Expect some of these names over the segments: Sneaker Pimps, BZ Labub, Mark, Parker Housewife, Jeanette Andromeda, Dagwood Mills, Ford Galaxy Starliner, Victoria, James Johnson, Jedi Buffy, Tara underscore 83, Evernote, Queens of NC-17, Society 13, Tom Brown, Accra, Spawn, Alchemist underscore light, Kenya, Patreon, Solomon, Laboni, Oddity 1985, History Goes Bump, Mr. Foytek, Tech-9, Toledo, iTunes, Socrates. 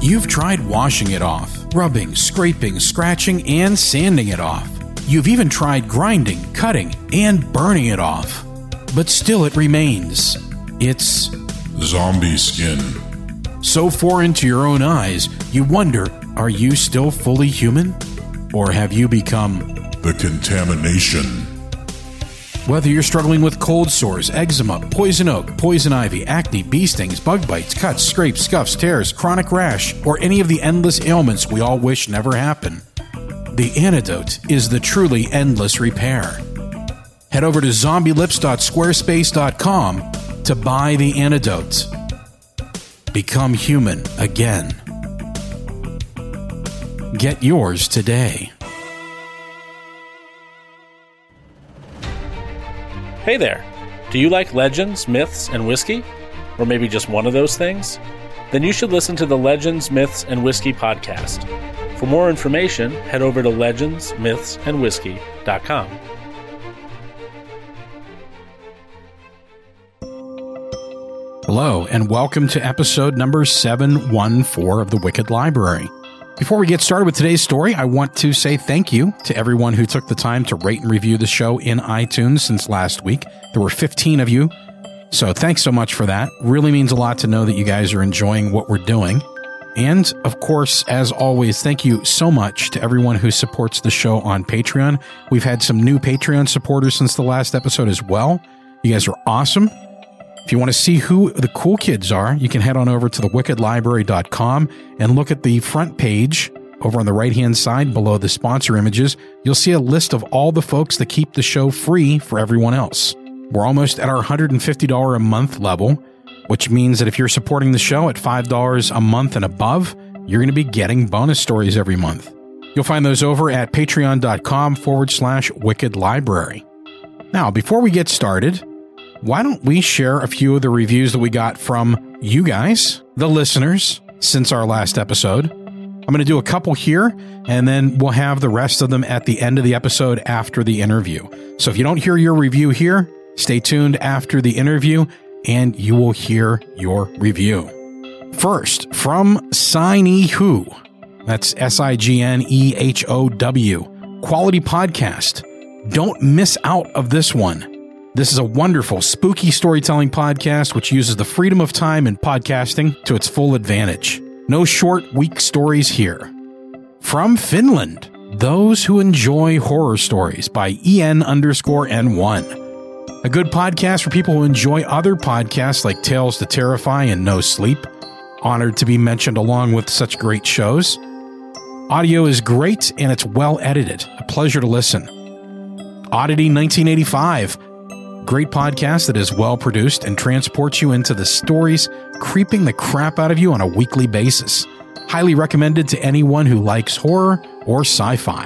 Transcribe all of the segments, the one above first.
You've tried washing it off, rubbing, scraping, scratching, and sanding it off. You've even tried grinding, cutting, and burning it off. But still it remains. It's zombie skin. So foreign to your own eyes, you wonder, are you still fully human? Or have you become the contamination? Whether you're struggling with cold sores, eczema, poison oak, poison ivy, acne, bee stings, bug bites, cuts, scrapes, scuffs, tears, chronic rash, or any of the endless ailments we all wish never happen, the antidote is the truly endless repair. Head over to zombielips.squarespace.com to buy the antidote. Become human again. Get yours today. Hey there! Do you like legends, myths, and whiskey? Or maybe just one of those things? Then you should listen to the Legends, Myths, and Whiskey podcast. For more information, head over to legendsmythsandwhiskey.com. Hello, and welcome to episode number 714 of The Wicked Library. Before we get started with today's story, I want to say thank you to everyone who took the time to rate and review the show in iTunes since last week. There were 15 of you, so thanks so much for that. Really means a lot to know that you guys are enjoying what we're doing. And, of course, as always, thank you so much to everyone who supports the show on Patreon. We've had some new Patreon supporters since the last episode as well. You guys are awesome. If you want to see who the cool kids are, you can head on over to thewickedlibrary.com and look at the front page over on the right-hand side below the sponsor images. You'll see a list of all the folks that keep the show free for everyone else. We're almost at our $150 a month level, which means that if you're supporting the show at $5 a month and above, you're going to be getting bonus stories every month. You'll find those over at patreon.com/wickedlibrary. Now, before we get started, why don't we share a few of the reviews that we got from you guys, the listeners, since our last episode. I'm going to do a couple here, and then we'll have the rest of them at the end of the episode after the interview. So if you don't hear your review here, stay tuned after the interview, and you will hear your review. First, from Signehow. That's Signehow. Quality podcast. Don't miss out of this one. This is a wonderful, spooky storytelling podcast which uses the freedom of time and podcasting to its full advantage. No short, weak stories here. From Finland, those who enjoy horror stories by EN underscore N1. A good podcast for people who enjoy other podcasts like Tales to Terrify and No Sleep. Honored to be mentioned along with such great shows. Audio is great and it's well edited. A pleasure to listen. Oddity 1985. Great podcast that is well produced and transports you into the stories, creeping the crap out of you on a weekly basis. Highly recommended to anyone who likes horror or sci-fi.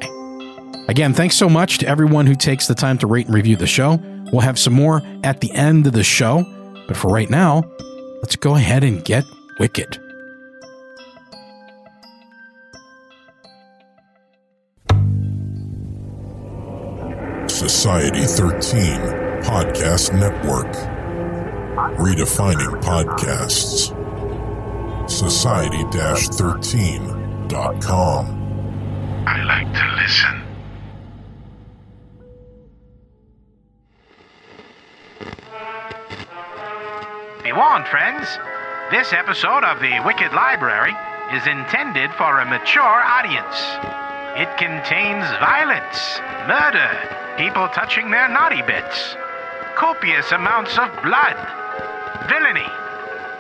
Again, thanks so much to everyone who takes the time to rate and review the show. We'll have some more at the end of the show, but for right now, let's go ahead and get wicked. Society 13 Podcast Network. Redefining podcasts. Society-13.com. I like to listen. Be warned, friends. This episode of The Wicked Library is intended for a mature audience. It contains violence, murder, people touching their naughty bits, copious amounts of blood, villainy,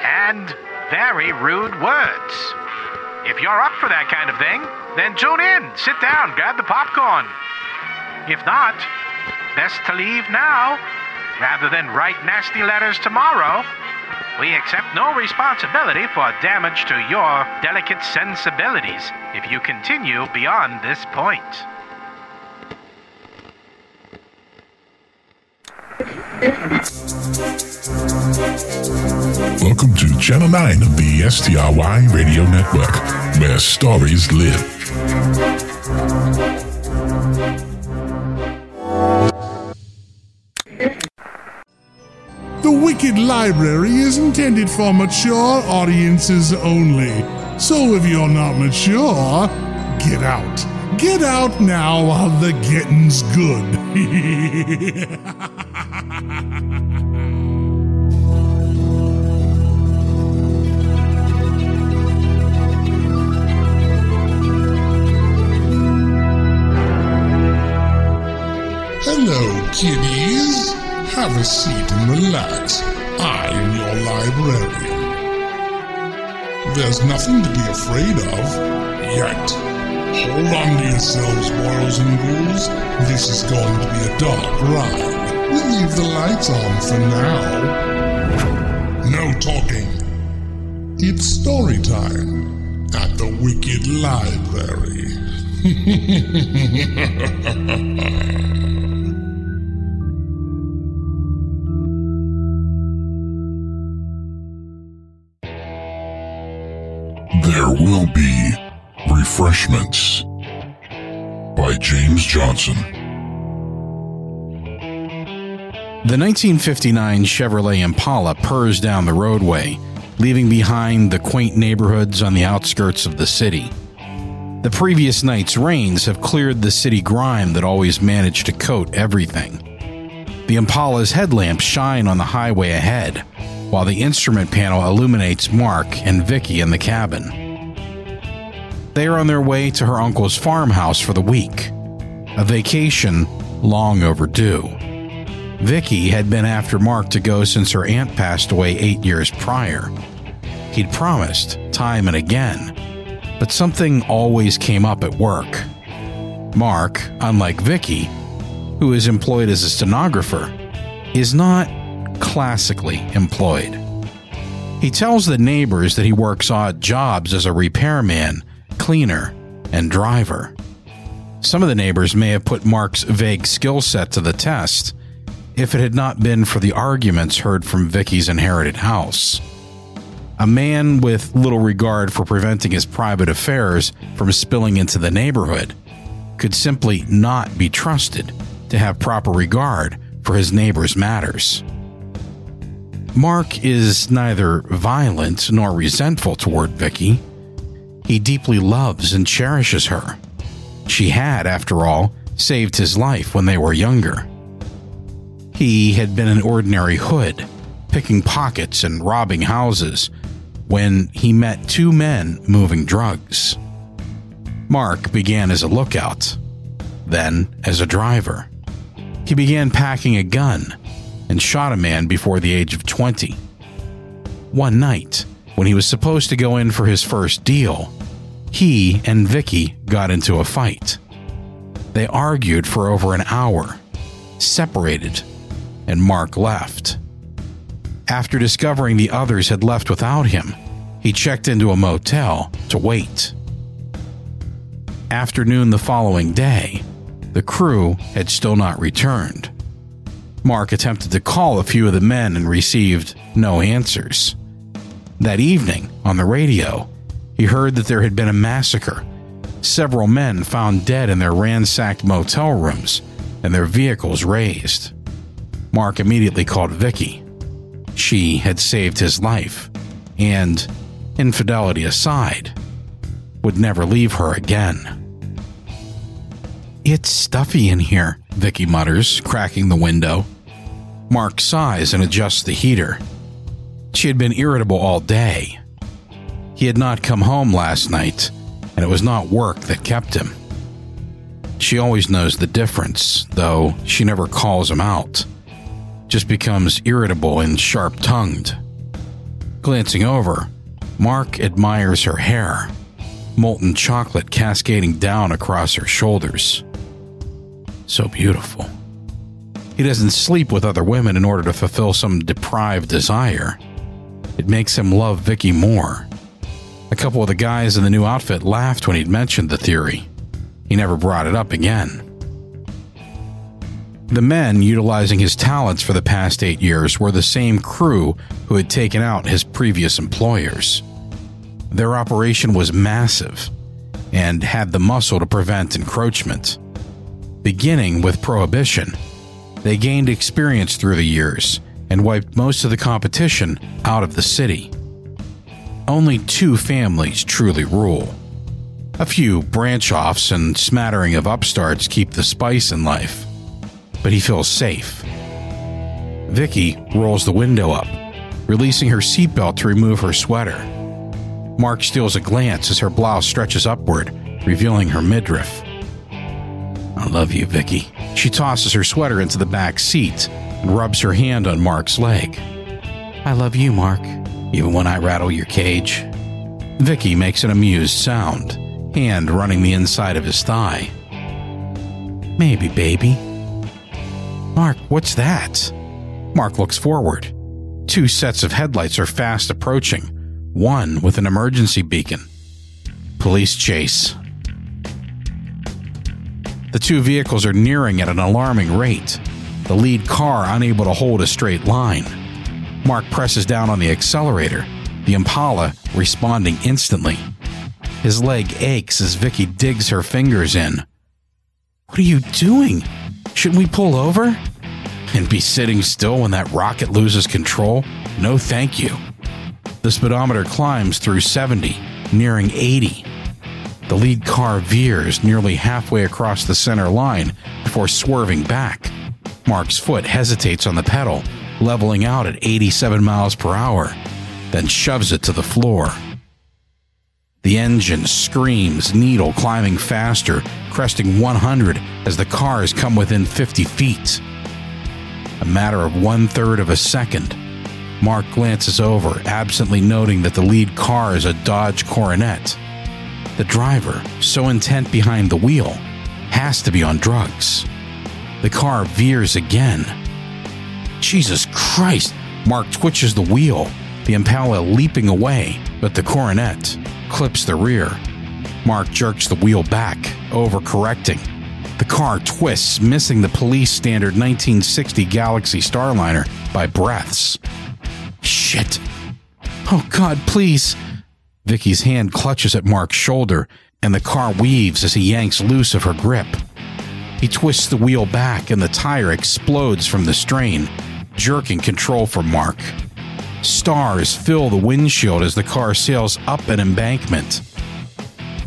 and very rude words. If you're up for that kind of thing, then tune in, sit down, grab the popcorn. If not, best to leave now, rather than write nasty letters tomorrow. We accept no responsibility for damage to your delicate sensibilities if you continue beyond this point. Welcome to Channel 9 of the STRY Radio Network, where stories live. The Wicked library is intended for mature audiences only. So if you're not mature, get out. Get out now while the getting's good. Hello, kiddies. Have a seat and relax. I am your librarian. There's nothing to be afraid of, yet. Hold on to yourselves, boys and ghouls. This is going to be a dark ride. We'll leave the lights on for now. No talking. It's story time at the Wicked Library. There Will Be Refreshments by James Johnson. The 1959 Chevrolet Impala purrs down the roadway, leaving behind the quaint neighborhoods on the outskirts of the city. The previous night's rains have cleared the city grime that always managed to coat everything. The Impala's headlamps shine on the highway ahead, while the instrument panel illuminates Mark and Vicky in the cabin. They are on their way to her uncle's farmhouse for the week, a vacation long overdue. Vicky had been after Mark to go since her aunt passed away 8 years prior. He'd promised time and again, but something always came up at work. Mark, unlike Vicky, who is employed as a stenographer, is not classically employed. He tells the neighbors that he works odd jobs as a repairman, cleaner, and driver. Some of the neighbors may have put Mark's vague skill set to the test if it had not been for the arguments heard from Vicky's inherited house. A man with little regard for preventing his private affairs from spilling into the neighborhood could simply not be trusted to have proper regard for his neighbors' matters. Mark is neither violent nor resentful toward Vicky. He deeply loves and cherishes her. She had, after all, saved his life when they were younger. He had been an ordinary hood, picking pockets and robbing houses, when he met two men moving drugs. Mark began as a lookout, then as a driver. He began packing a gun and shot a man before the age of 20. One night, when he was supposed to go in for his first deal, he and Vicky got into a fight. They argued for over an hour, separated, and Mark left. After discovering the others had left without him, he checked into a motel to wait. Afternoon the following day, the crew had still not returned. Mark attempted to call a few of the men and received no answers. That evening, on the radio, he heard that there had been a massacre. Several men found dead in their ransacked motel rooms and their vehicles razed. Mark immediately called Vicky. She had saved his life and, infidelity aside, would never leave her again. "It's stuffy in here," Vicky mutters, cracking the window. Mark sighs and adjusts the heater. She had been irritable all day. He had not come home last night, and it was not work that kept him. She always knows the difference, though she never calls him out. Just becomes irritable and sharp-tongued. Glancing over, Mark admires her hair, molten chocolate cascading down across her shoulders. So beautiful. He doesn't sleep with other women in order to fulfill some depraved desire. It makes him love Vicky more. A couple of the guys in the new outfit laughed when he'd mentioned the theory. He never brought it up again. The men utilizing his talents for the past 8 years were the same crew who had taken out his previous employers. Their operation was massive and had the muscle to prevent encroachment. Beginning with Prohibition, they gained experience through the years and wiped most of the competition out of the city. Only two families truly rule. A few branch-offs and smattering of upstarts keep the spice in life, but he feels safe. Vicky rolls the window up, releasing her seatbelt to remove her sweater. Mark steals a glance as her blouse stretches upward, revealing her midriff. "I love you, Vicky." She tosses her sweater into the back seat and rubs her hand on Mark's leg. "I love you, Mark, even when I rattle your cage." Vicky makes an amused sound, hand running the inside of his thigh. "Maybe, baby." "Mark, what's that?" Mark looks forward. Two sets of headlights are fast approaching, one with an emergency beacon. Police chase. The two vehicles are nearing at an alarming rate, the lead car unable to hold a straight line. Mark presses down on the accelerator, the Impala responding instantly. His leg aches as Vicky digs her fingers in. "What are you doing? Shouldn't we pull over?" "And be sitting still when that rocket loses control? No thank you." The speedometer climbs through 70, nearing 80. The lead car veers nearly halfway across the center line before swerving back. Mark's foot hesitates on the pedal, leveling out at 87 miles per hour, then shoves it to the floor. The engine screams, needle climbing faster, cresting 100 as the cars come within 50 feet. A matter of 1/3 of a second, Mark glances over, absently noting that the lead car is a Dodge Coronet. The driver, so intent behind the wheel, has to be on drugs. The car veers again. "Jesus Christ!" Mark twitches the wheel, the Impala leaping away, but the Coronet clips the rear. Mark jerks the wheel back, overcorrecting. The car twists, missing the police standard 1960 Galaxy Starliner by breaths. "Shit! Oh God, please!" Vicky's hand clutches at Mark's shoulder, and the car weaves as he yanks loose of her grip. He twists the wheel back, and the tire explodes from the strain, jerking control from Mark. Stars fill the windshield as the car sails up an embankment.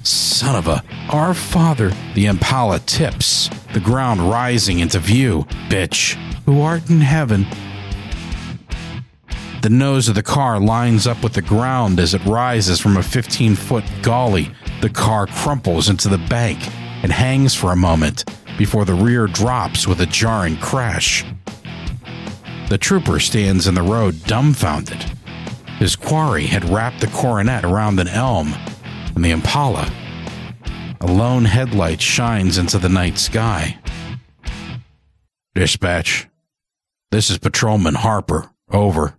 "Son of a... Our Father!" The Impala tips, the ground rising into view. "Bitch, who art in heaven." The nose of the car lines up with the ground as it rises from a 15-foot gully. The car crumples into the bank and hangs for a moment before the rear drops with a jarring crash. The trooper stands in the road dumbfounded. His quarry had wrapped the Coronet around an elm, and the Impala, a lone headlight, shines into the night sky. "Dispatch, this is Patrolman Harper. Over."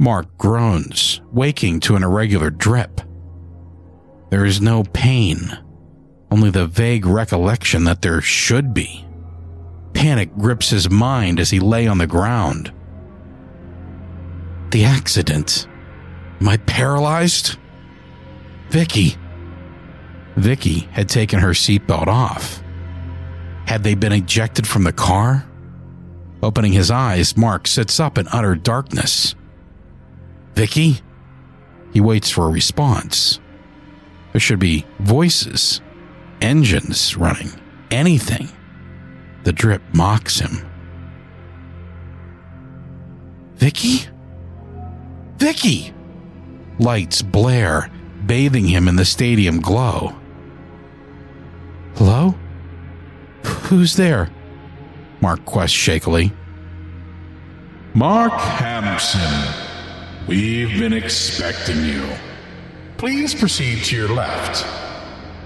Mark groans, waking to an irregular drip. There is no pain, only the vague recollection that there should be. Panic grips his mind as he lay on the ground. The accident. Am I paralyzed? Vicky. Vicky had taken her seatbelt off. Had they been ejected from the car? Opening his eyes, Mark sits up in utter darkness. "Vicky?" He waits for a response. There should be voices, engines running, anything. The drip mocks him. "Vicky? Vicky!" Lights blare, bathing him in the stadium glow. "Hello? Who's there?" Mark quests shakily. "Mark Hampson, we've been expecting you. Please proceed to your left.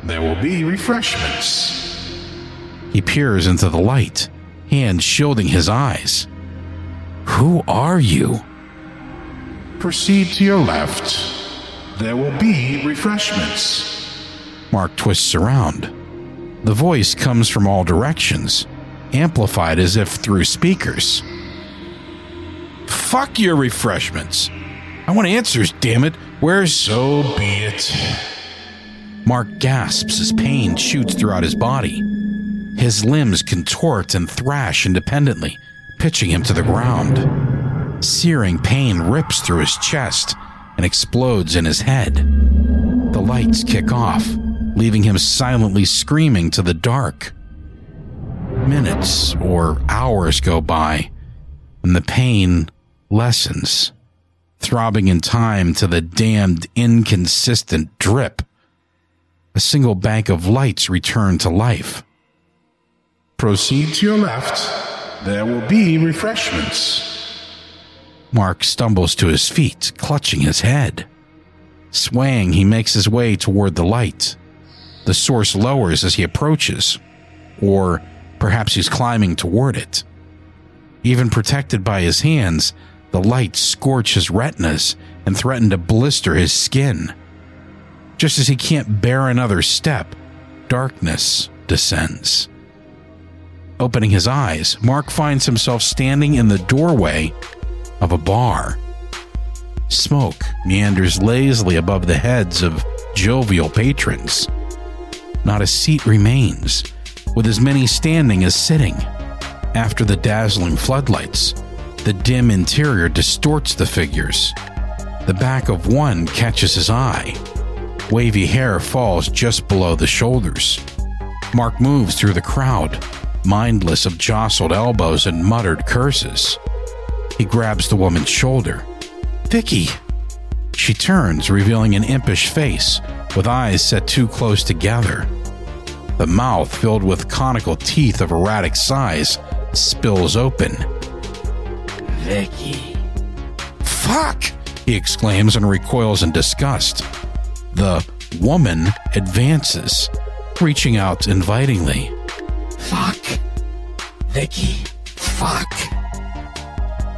There will be refreshments." He peers into the light, hand shielding his eyes. "Who are you?" "Proceed to your left. There will be refreshments." Mark twists around. The voice comes from all directions, amplified as if through speakers. "Fuck your refreshments. I want answers, damn it. Where's..." "So be it. Mark gasps as pain shoots throughout his body. His limbs contort and thrash independently, pitching him to the ground. Searing pain rips through his chest and explodes in his head. The lights kick off, leaving him silently screaming to the dark. Minutes or hours go by, and the pain lessens, throbbing in time to the damned inconsistent drip. A single bank of lights return to life. Proceed to your left. There will be refreshments. Mark stumbles to his feet, clutching his head. Swaying, he makes his way toward the light. The source lowers as he approaches, or perhaps he's climbing toward it. Even protected by his hands, the lights scorch his retinas and threaten to blister his skin. Just as he can't bear another step, darkness descends. Opening his eyes, Mark finds himself standing in the doorway of a bar. Smoke meanders lazily above the heads of jovial patrons. Not a seat remains, with as many standing as sitting. After the dazzling floodlights, the dim interior distorts the figures. The back of one catches his eye. Wavy hair falls just below the shoulders. Mark moves through the crowd, mindless of jostled elbows and muttered curses. He grabs the woman's shoulder. "Vicky!" She turns, revealing an impish face, with eyes set too close together. The mouth, filled with conical teeth of erratic size, spills open. "Vicky." "Fuck!" he exclaims and recoils in disgust. The woman advances, reaching out invitingly. "Fuck. Vicky. Fuck."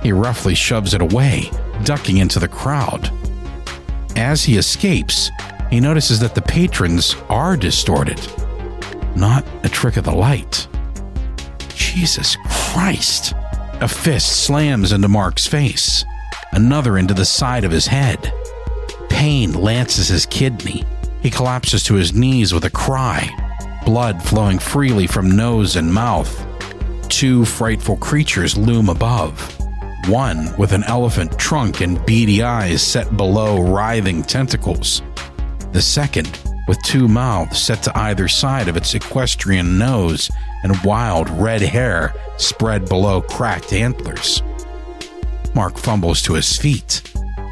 He roughly shoves it away, ducking into the crowd. As he escapes, he notices that the patrons are distorted. Not a trick of the light. Jesus Christ! A fist slams into Mark's face, another into the side of his head. Pain lances his kidney. He collapses to his knees with a cry, blood flowing freely from nose and mouth. Two frightful creatures loom above, one with an elephant trunk and beady eyes set below writhing tentacles, the second with two mouths set to either side of its equestrian nose and wild red hair spread below cracked antlers. Mark fumbles to his feet,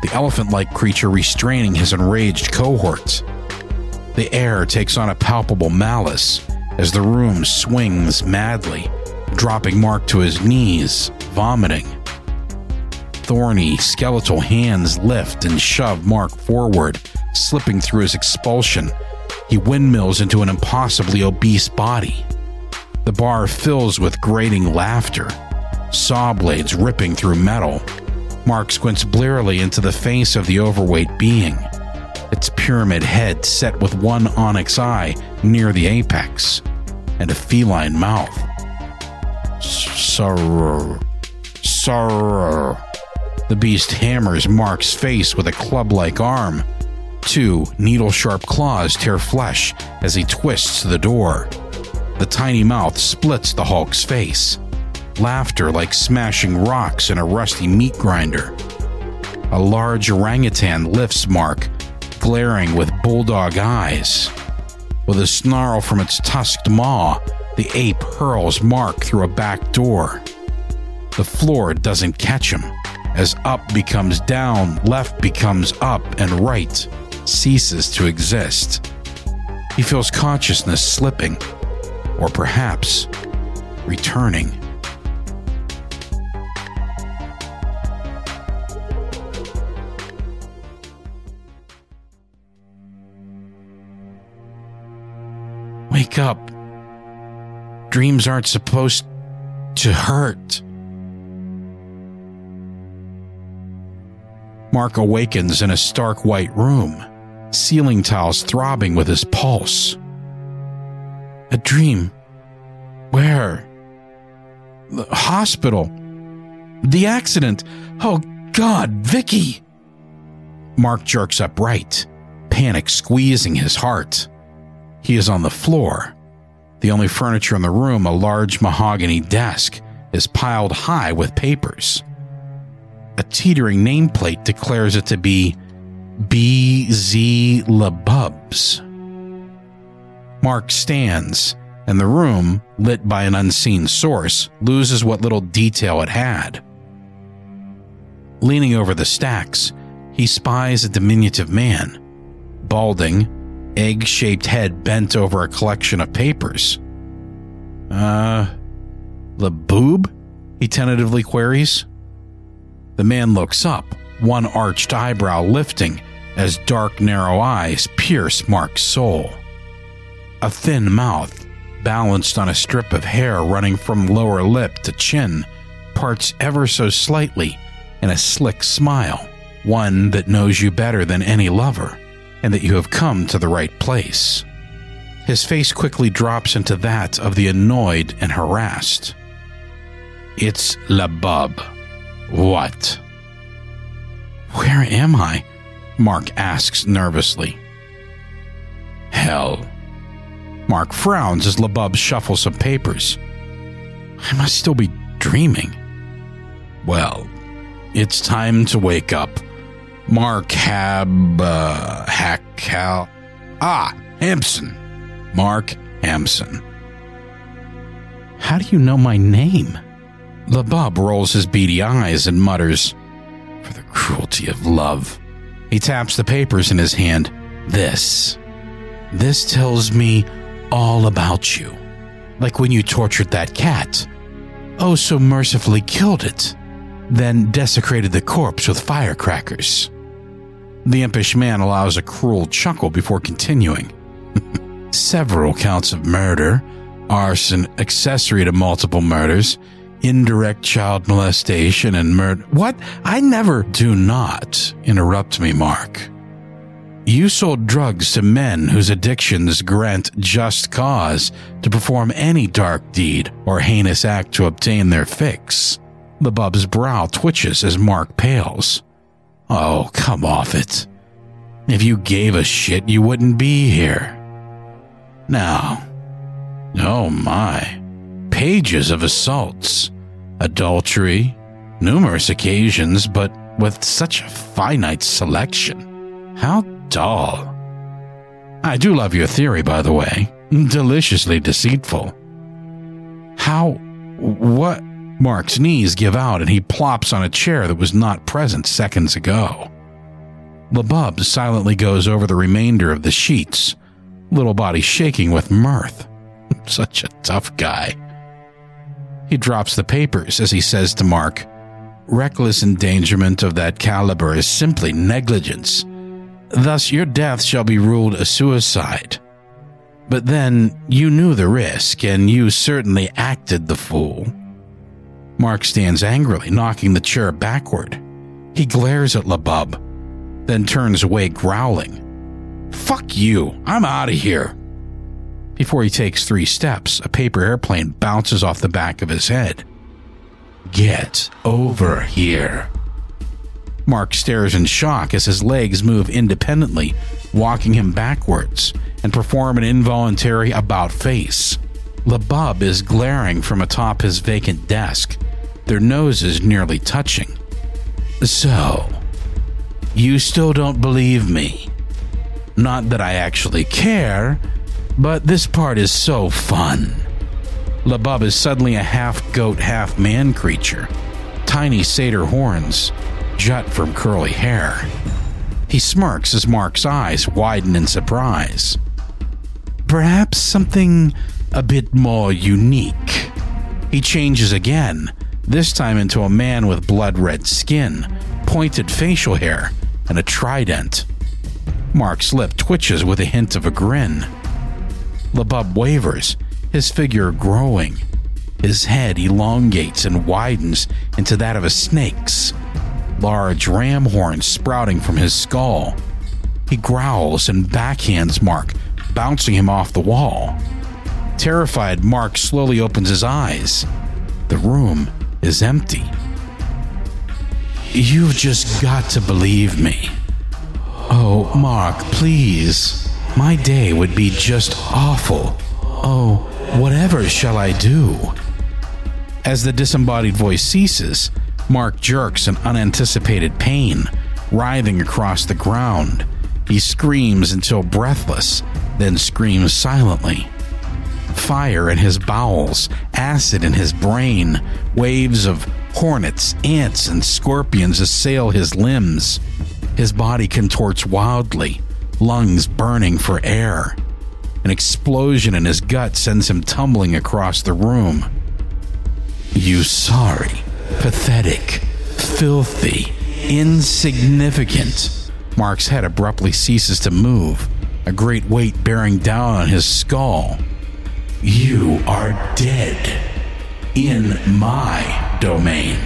the elephant-like creature restraining his enraged cohort. The air takes on a palpable malice as the room swings madly, dropping Mark to his knees, vomiting. Thorny, skeletal hands lift and shove Mark forward, slipping through his expulsion. He windmills into an impossibly obese body. The bar fills with grating laughter, saw blades ripping through metal. Mark squints blearily into the face of the overweight being, its pyramid head set with one onyx eye near the apex, and a feline mouth. "Sir, sir." The beast hammers Mark's face with a club-like arm. Two needle-sharp claws tear flesh as he twists the door. The tiny mouth splits the Hulk's face. Laughter like smashing rocks in a rusty meat grinder. A large orangutan lifts Mark, glaring with bulldog eyes. With a snarl from its tusked maw, the ape hurls Mark through a back door. The floor doesn't catch him, as up becomes down, left becomes up, and right ceases to exist. He feels consciousness slipping, or perhaps returning. Wake up. Dreams aren't supposed to hurt. Mark awakens in a stark white room, ceiling tiles throbbing with his pulse. A dream? Where? The hospital. The accident. Oh, God, Vicky! Mark jerks upright, panic squeezing his heart. He is on the floor. The only furniture in the room, a large mahogany desk, is piled high with papers. A teetering nameplate declares it to be BZ Labub's. Mark stands, and the room, lit by an unseen source, loses what little detail it had. Leaning over the stacks, he spies a diminutive man, balding, egg-shaped head bent over a collection of papers. Labub? He tentatively queries. The man looks up, one arched eyebrow lifting as dark, narrow eyes pierce Mark's soul. A thin mouth, balanced on a strip of hair running from lower lip to chin, parts ever so slightly in a slick smile, one that knows you better than any lover, and that you have come to the right place. His face quickly drops into that of the annoyed and harassed. It's Labub. What? Where am I? Mark asks nervously. Hell. Mark frowns as Labub shuffles some papers. I must still be dreaming. Well, it's time to wake up. Mark Hampson. How do you know my name? Labub rolls his beady eyes and mutters, for the cruelty of love. He taps the papers in his hand. This tells me all about you. Like when you tortured that cat. Oh, so mercifully killed it. Then desecrated the corpse with firecrackers. The impish man allows a cruel chuckle before continuing. Several counts of murder, arson, accessory to multiple murders, indirect child molestation, and murder. What? I never. Do not interrupt me, Mark. You sold drugs to men whose addictions grant just cause to perform any dark deed or heinous act to obtain their fix. Labub's brow twitches as Mark pales. Oh, come off it. If you gave a shit, you wouldn't be here. Now, oh my, pages of assaults, adultery, numerous occasions, but with such a finite selection. How dull. I do love your theory, by the way. Deliciously deceitful. How, what? Mark's knees give out and he plops on a chair that was not present seconds ago. Labub silently goes over the remainder of the sheets, little body shaking with mirth. Such a tough guy. He drops the papers as he says to Mark, reckless endangerment of that caliber is simply negligence. Thus your death shall be ruled a suicide. But then you knew the risk and you certainly acted the fool. Mark stands angrily, knocking the chair backward. He glares at Labub, then turns away growling. Fuck you, I'm out of here. Before he takes 3 steps, a paper airplane bounces off the back of his head. Get over here. Mark stares in shock as his legs move independently, walking him backwards, and perform an involuntary about-face. Labub is glaring from atop his vacant desk, their noses nearly touching. So, you still don't believe me? Not that I actually care, but this part is so fun. Labub is suddenly a half-goat, half-man creature. Tiny satyr horns jut from curly hair. He smirks as Mark's eyes widen in surprise. Perhaps something a bit more unique. He changes again, this time into a man with blood-red skin, pointed facial hair, and a trident. Mark's lip twitches with a hint of a grin. Labub wavers, his figure growing. His head elongates and widens into that of a snake's, large ram horns sprouting from his skull. He growls and backhands Mark, bouncing him off the wall. Terrified, Mark slowly opens his eyes. The room is empty. You've just got to believe me. Oh, Mark, please. My day would be just awful. Oh, whatever shall I do? As the disembodied voice ceases, Mark jerks in unanticipated pain, writhing across the ground. He screams until breathless, then screams silently. Fire in his bowels, acid in his brain, waves of hornets, ants, and scorpions assail his limbs. His body contorts wildly, lungs burning for air. An explosion in his gut sends him tumbling across the room. You sorry, pathetic, filthy, insignificant. Mark's head abruptly ceases to move, a great weight bearing down on his skull. You are dead. In my domain.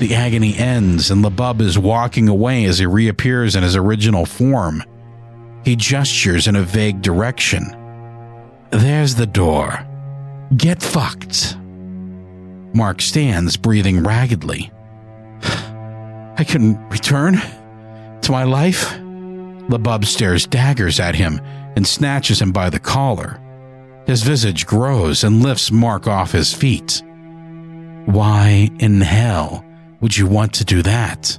The agony ends, and Labub is walking away as he reappears in his original form. He gestures in a vague direction. There's the door. Get fucked. Mark stands, breathing raggedly. I can return to my life? Labub stares daggers at him and snatches him by the collar. His visage grows and lifts Mark off his feet. Why in hell would you want to do that?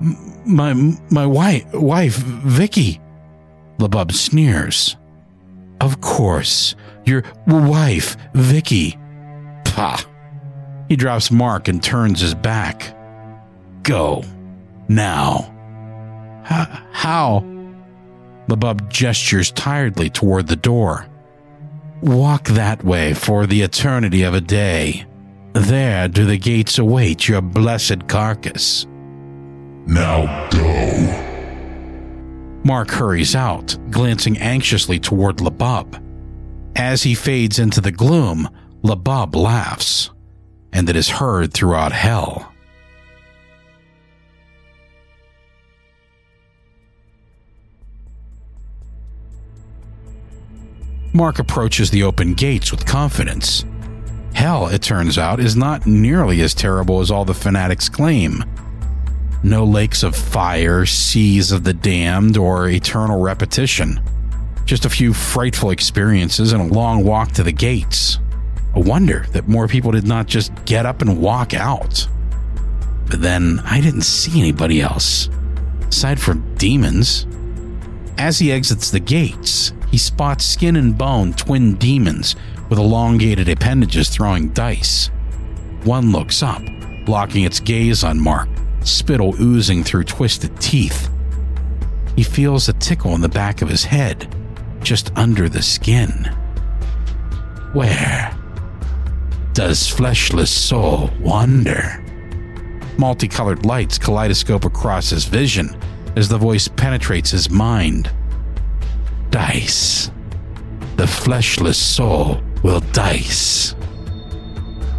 My wife, Vicky. Labub sneers. Of course, your wife, Vicky. Pah. He drops Mark and turns his back. Go. Now. How? Labub gestures tiredly toward the door. Walk that way for the eternity of a day. There do the gates await your blessed carcass. Now go. Mark hurries out, glancing anxiously toward Labub. As he fades into the gloom, Labub laughs, and it is heard throughout hell. Mark approaches the open gates with confidence. Hell, it turns out, is not nearly as terrible as all the fanatics claim. No lakes of fire, seas of the damned, or eternal repetition. Just a few frightful experiences and a long walk to the gates. A wonder that more people did not just get up and walk out. But then, I didn't see anybody else, aside from demons. As he exits the gates, he spots skin and bone twin demons with elongated appendages throwing dice. One looks up, locking its gaze on Mark, spittle oozing through twisted teeth. He feels a tickle in the back of his head, just under the skin. Where does fleshless soul wander? Multicolored lights kaleidoscope across his vision as the voice penetrates his mind. Dice. The fleshless soul will dice.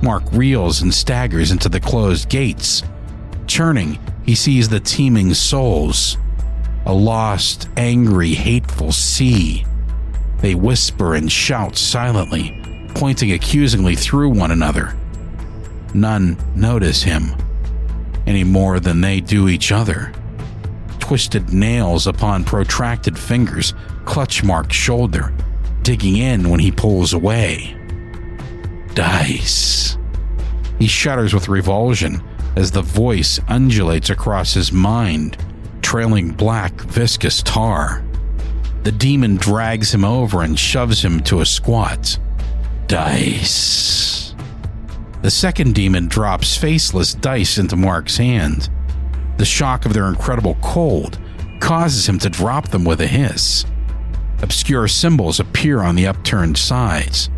Mark reels and staggers into the closed gates. Turning, he sees the teeming souls. A lost, angry, hateful sea. They whisper and shout silently, pointing accusingly through one another. None notice him, any more than they do each other. Twisted nails upon protracted fingers clutch Mark's shoulder, digging in when he pulls away. Dice. He shudders with revulsion as the voice undulates across his mind, trailing black, viscous tar. The demon drags him over and shoves him to a squat. Dice. The second demon drops faceless dice into Mark's hand. The shock of their incredible cold causes him to drop them with a hiss. Obscure symbols appear on the upturned sides.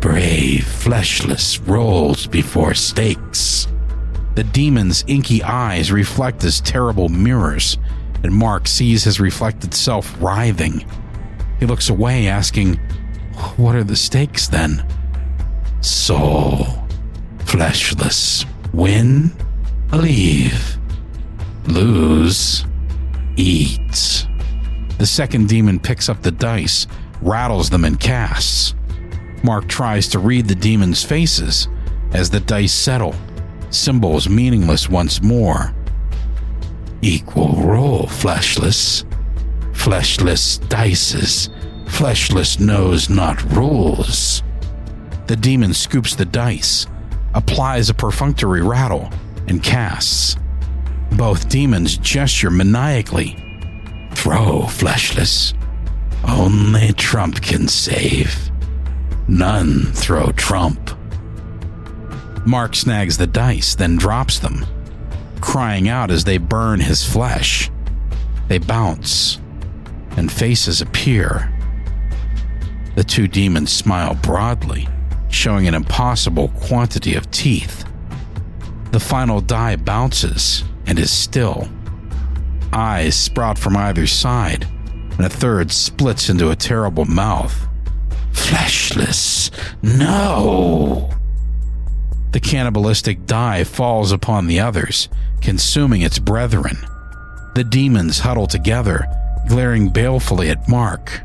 Brave, fleshless rolls before stakes. The demon's inky eyes reflect as terrible mirrors, and Mark sees his reflected self writhing. He looks away, asking, what are the stakes then? Soul, fleshless, win, leave, lose, eat. The second demon picks up the dice, rattles them, and casts. Mark tries to read the demons' faces as the dice settle, symbols meaningless once more. Equal roll, fleshless. Fleshless dices. Fleshless knows not rules. The demon scoops the dice, applies a perfunctory rattle, and casts. Both demons gesture maniacally. Throw, Fleshless. Only Trump can save. None throw Trump. Mark snags the dice, then drops them, crying out as they burn his flesh. They bounce, and faces appear. The two demons smile broadly, showing an impossible quantity of teeth. The final die bounces and is still. Eyes sprout from either side, and a third splits into a terrible mouth. Fleshless, no! The cannibalistic die falls upon the others, consuming its brethren. The demons huddle together, glaring balefully at Mark.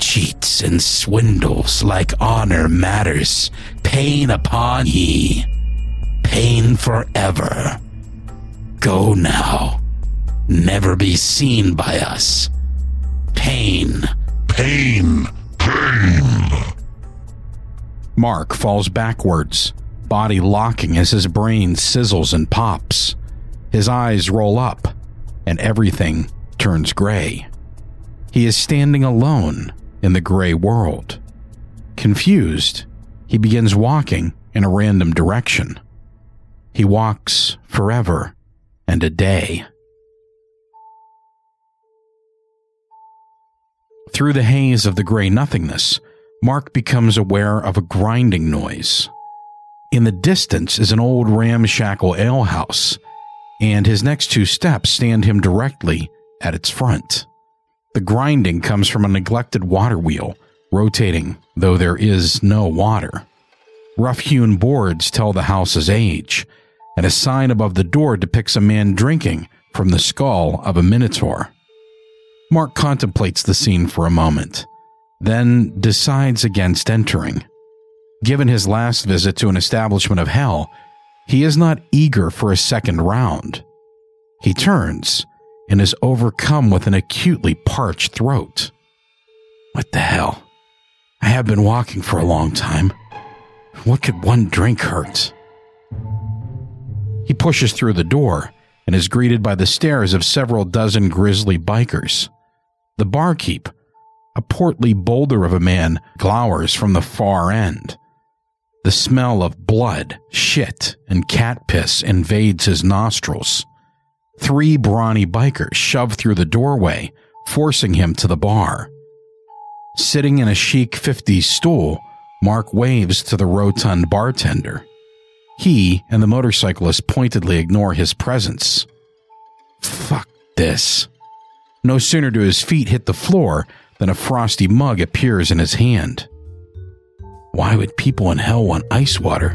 Cheats and swindles like honor matters. Pain upon ye. Pain forever. Go now. Never be seen by us. Pain. Pain. Pain. Mark falls backwards, body locking as his brain sizzles and pops. His eyes roll up, and everything turns gray. He is standing alone in the gray world. Confused, he begins walking in a random direction. He walks forever and a day. Through the haze of the gray nothingness, Mark becomes aware of a grinding noise. In the distance is an old ramshackle alehouse, and his next two steps stand him directly at its front. The grinding comes from a neglected water wheel, rotating, though there is no water. Rough-hewn boards tell the house's age, and a sign above the door depicts a man drinking from the skull of a minotaur. Mark contemplates the scene for a moment, then decides against entering. Given his last visit to an establishment of hell, he is not eager for a second round. He turns and is overcome with an acutely parched throat. What the hell? I have been walking for a long time. What could one drink hurt? He pushes through the door and is greeted by the stares of several dozen grisly bikers. The barkeep, a portly boulder of a man, glowers from the far end. The smell of blood, shit, and cat piss invades his nostrils. Three brawny bikers shove through the doorway, forcing him to the bar. Sitting in a chic 50s stool, Mark waves to the rotund bartender. He and the motorcyclist pointedly ignore his presence. Fuck this. No sooner do his feet hit the floor than a frosty mug appears in his hand. Why would people in hell want ice water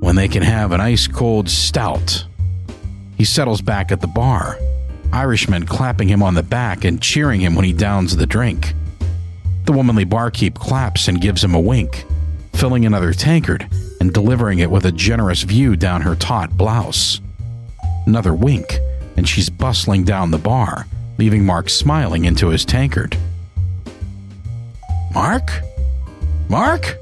when they can have an ice-cold stout? He settles back at the bar, Irishmen clapping him on the back and cheering him when he downs the drink. The womanly barkeep claps and gives him a wink, filling another tankard and delivering it with a generous view down her taut blouse. Another wink, and she's bustling down the bar, leaving Mark smiling into his tankard. Mark? Mark?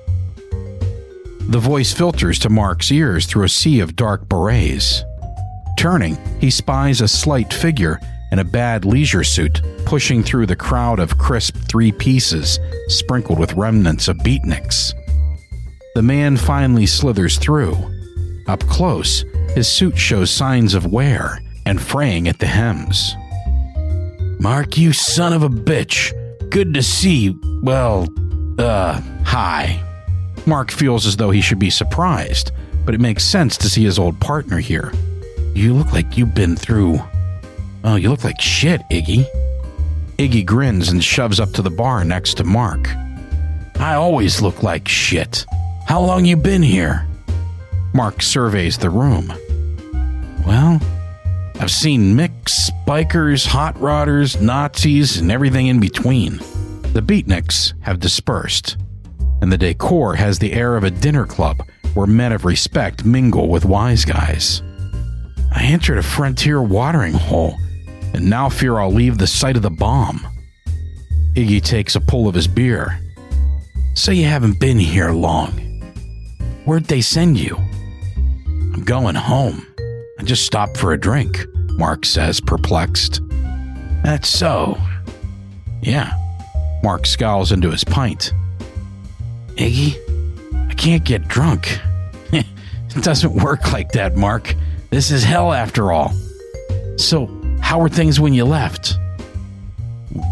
The voice filters to Mark's ears through a sea of dark berets. Turning, he spies a slight figure in a bad leisure suit pushing through the crowd of crisp three pieces sprinkled with remnants of beatniks. The man finally slithers through. Up close, his suit shows signs of wear and fraying at the hems. Mark, you son of a bitch. Good to see you. Well, hi. Mark feels as though he should be surprised, but it makes sense to see his old partner here. You look like you've been through... Oh, you look like shit, Iggy. Iggy grins and shoves up to the bar next to Mark. I always look like shit. How long you been here? Mark surveys the room. Well, I've seen micks, bikers, hot rodders, Nazis, and everything in between. The beatniks have dispersed, and the decor has the air of a dinner club where men of respect mingle with wise guys. I entered a frontier watering hole, and now fear I'll leave the site of the bomb. Iggy takes a pull of his beer. So you haven't been here long. Where'd they send you? I'm going home. I just stopped for a drink, Mark says, perplexed. That's so. Yeah. Mark scowls into his pint. Iggy, I can't get drunk. It doesn't work like that, Mark. This is hell after all. So, how were things when you left?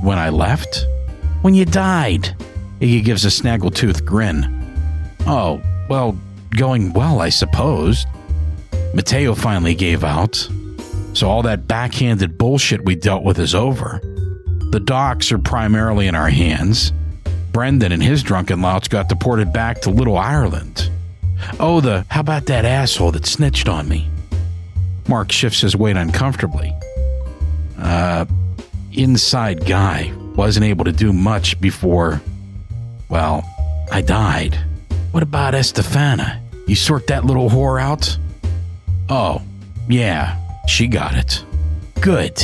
When I left? When you died. Iggy gives a snaggletooth grin. Oh, well, going well, I suppose. Mateo finally gave out. So all that backhanded bullshit we dealt with is over. The docks are primarily in our hands. Brendan and his drunken louts got deported back to Little Ireland. Oh, how about that asshole that snitched on me? Mark shifts his weight uncomfortably. Inside guy. Wasn't able to do much before, well, I died. What about Estefana? You sort that little whore out? Oh, yeah, she got it. Good.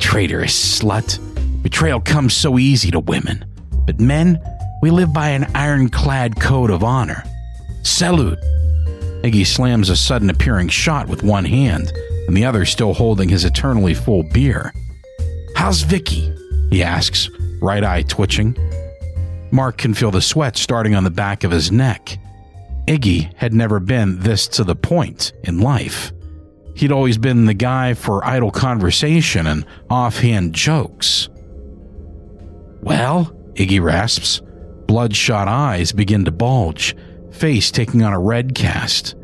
Traitorous slut. Betrayal comes so easy to women. But men, we live by an ironclad code of honor. Salute. Iggy slams a sudden appearing shot with one hand, and the other still holding his eternally full beer. How's Vicky? He asks, right eye twitching. Mark can feel the sweat starting on the back of his neck. Iggy had never been this to the point in life. He'd always been the guy for idle conversation and offhand jokes. Well, Iggy rasps. Bloodshot eyes begin to bulge, face taking on a red cast.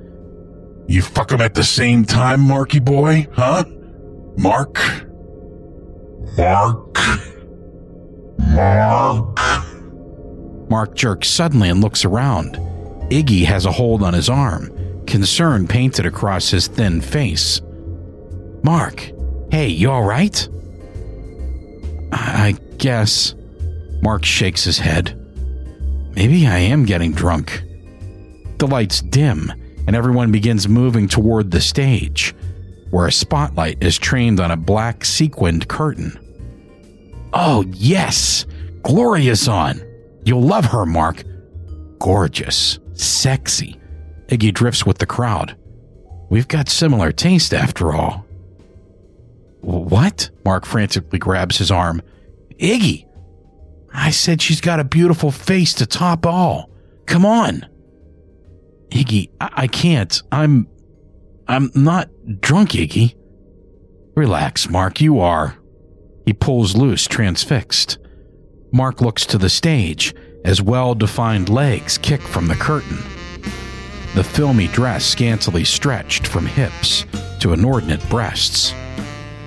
You fuck him at the same time, Marky boy, huh? Mark. Mark jerks suddenly and looks around. Iggy has a hold on his arm, concern painted across his thin face. Mark, hey, you all right? I guess. Mark shakes his head. Maybe I am getting drunk. The lights dim, and everyone begins moving toward the stage, where a spotlight is trained on a black sequined curtain. Oh, yes! Gloria's on! You'll love her, Mark. Gorgeous. Sexy. Iggy drifts with the crowd. We've got similar taste after all. What? Mark frantically grabs his arm. Iggy! I said she's got a beautiful face to top all. Come on! Iggy, I can't. I'm not drunk, Iggy. Relax, Mark. You are. He pulls loose, transfixed. Mark looks to the stage as well-defined legs kick from the curtain. The filmy dress scantily stretched from hips to inordinate breasts.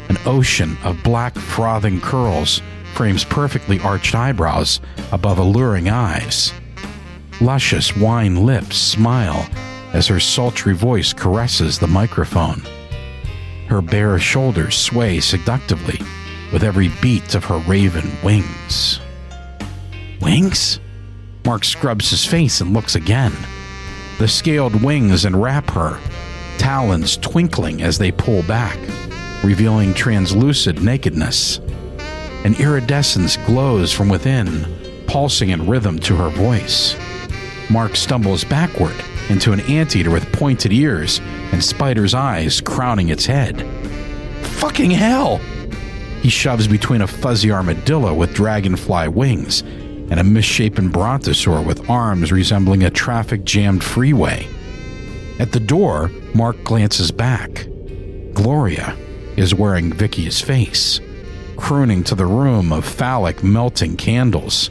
An ocean of black frothing curls frames perfectly arched eyebrows above alluring eyes. Luscious wine lips smile as her sultry voice caresses the microphone. Her bare shoulders sway seductively with every beat of her raven wings. Wings? Mark scrubs his face and looks again. The scaled wings enwrap her, talons twinkling as they pull back, revealing translucent nakedness. An iridescence glows from within, pulsing in rhythm to her voice. Mark stumbles backward into an anteater with pointed ears and spider's eyes crowning its head. Fucking hell! He shoves between a fuzzy armadillo with dragonfly wings and a misshapen brontosaur with arms resembling a traffic-jammed freeway. At the door, Mark glances back. Gloria is wearing Vicky's face, crooning to the room of phallic melting candles.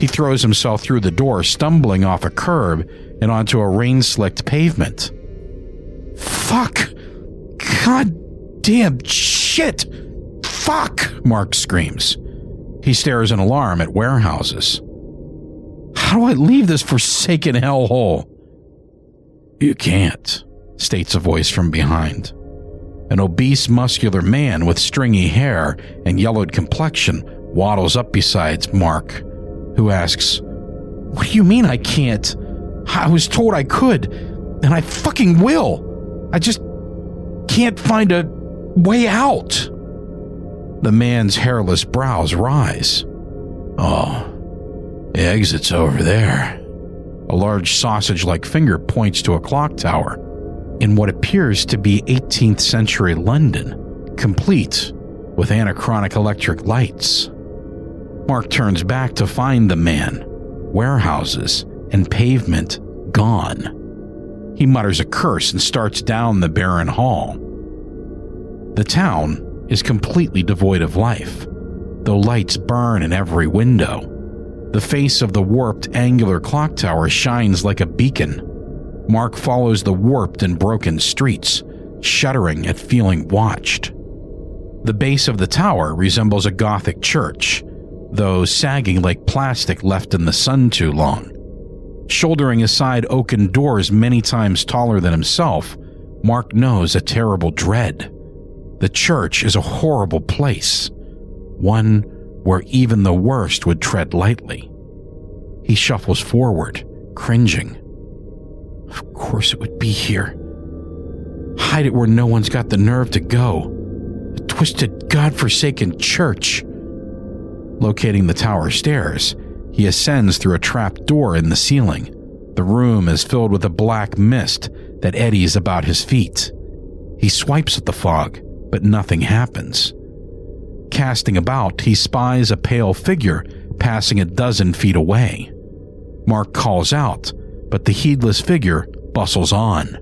He throws himself through the door, stumbling off a curb and onto a rain-slicked pavement. Fuck! God damn shit! Fuck! Mark screams. He stares in alarm at warehouses. How do I leave this forsaken hellhole? You can't, states a voice from behind. An obese, muscular man with stringy hair and yellowed complexion waddles up beside Mark, who asks, What do you mean I can't? I was told I could, and I fucking will. I just can't find a way out. The man's hairless brows rise. Oh, the exit's over there. A large sausage-like finger points to a clock tower in what appears to be 18th century London, complete with anachronic electric lights. Mark turns back to find the man, warehouses, and pavement gone. He mutters a curse and starts down the barren hall. The town is completely devoid of life, though lights burn in every window. The face of the warped, angular clock tower shines like a beacon. Mark follows the warped and broken streets, shuddering at feeling watched. The base of the tower resembles a Gothic church, though sagging like plastic left in the sun too long. Shouldering aside oaken doors many times taller than himself, Mark knows a terrible dread. The church is a horrible place, one where even the worst would tread lightly. He shuffles forward, cringing. Of course it would be here. Hide it where no one's got the nerve to go. A twisted, godforsaken church. Locating the tower stairs, he ascends through a trap door in the ceiling. The room is filled with a black mist that eddies about his feet. He swipes at the fog, but nothing happens. Casting about, he spies a pale figure passing a dozen feet away. Mark calls out, but the heedless figure bustles on.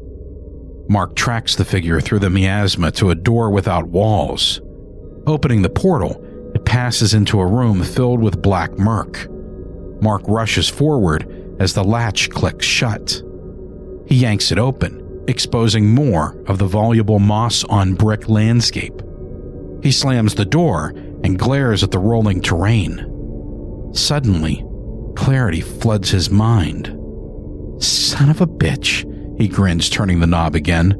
Mark tracks the figure through the miasma to a door without walls. Opening the portal, it passes into a room filled with black murk. Mark rushes forward as the latch clicks shut. He yanks it open, exposing more of the voluble moss-on-brick landscape. He slams the door and glares at the rolling terrain. Suddenly, clarity floods his mind. Son of a bitch, he grins, turning the knob again.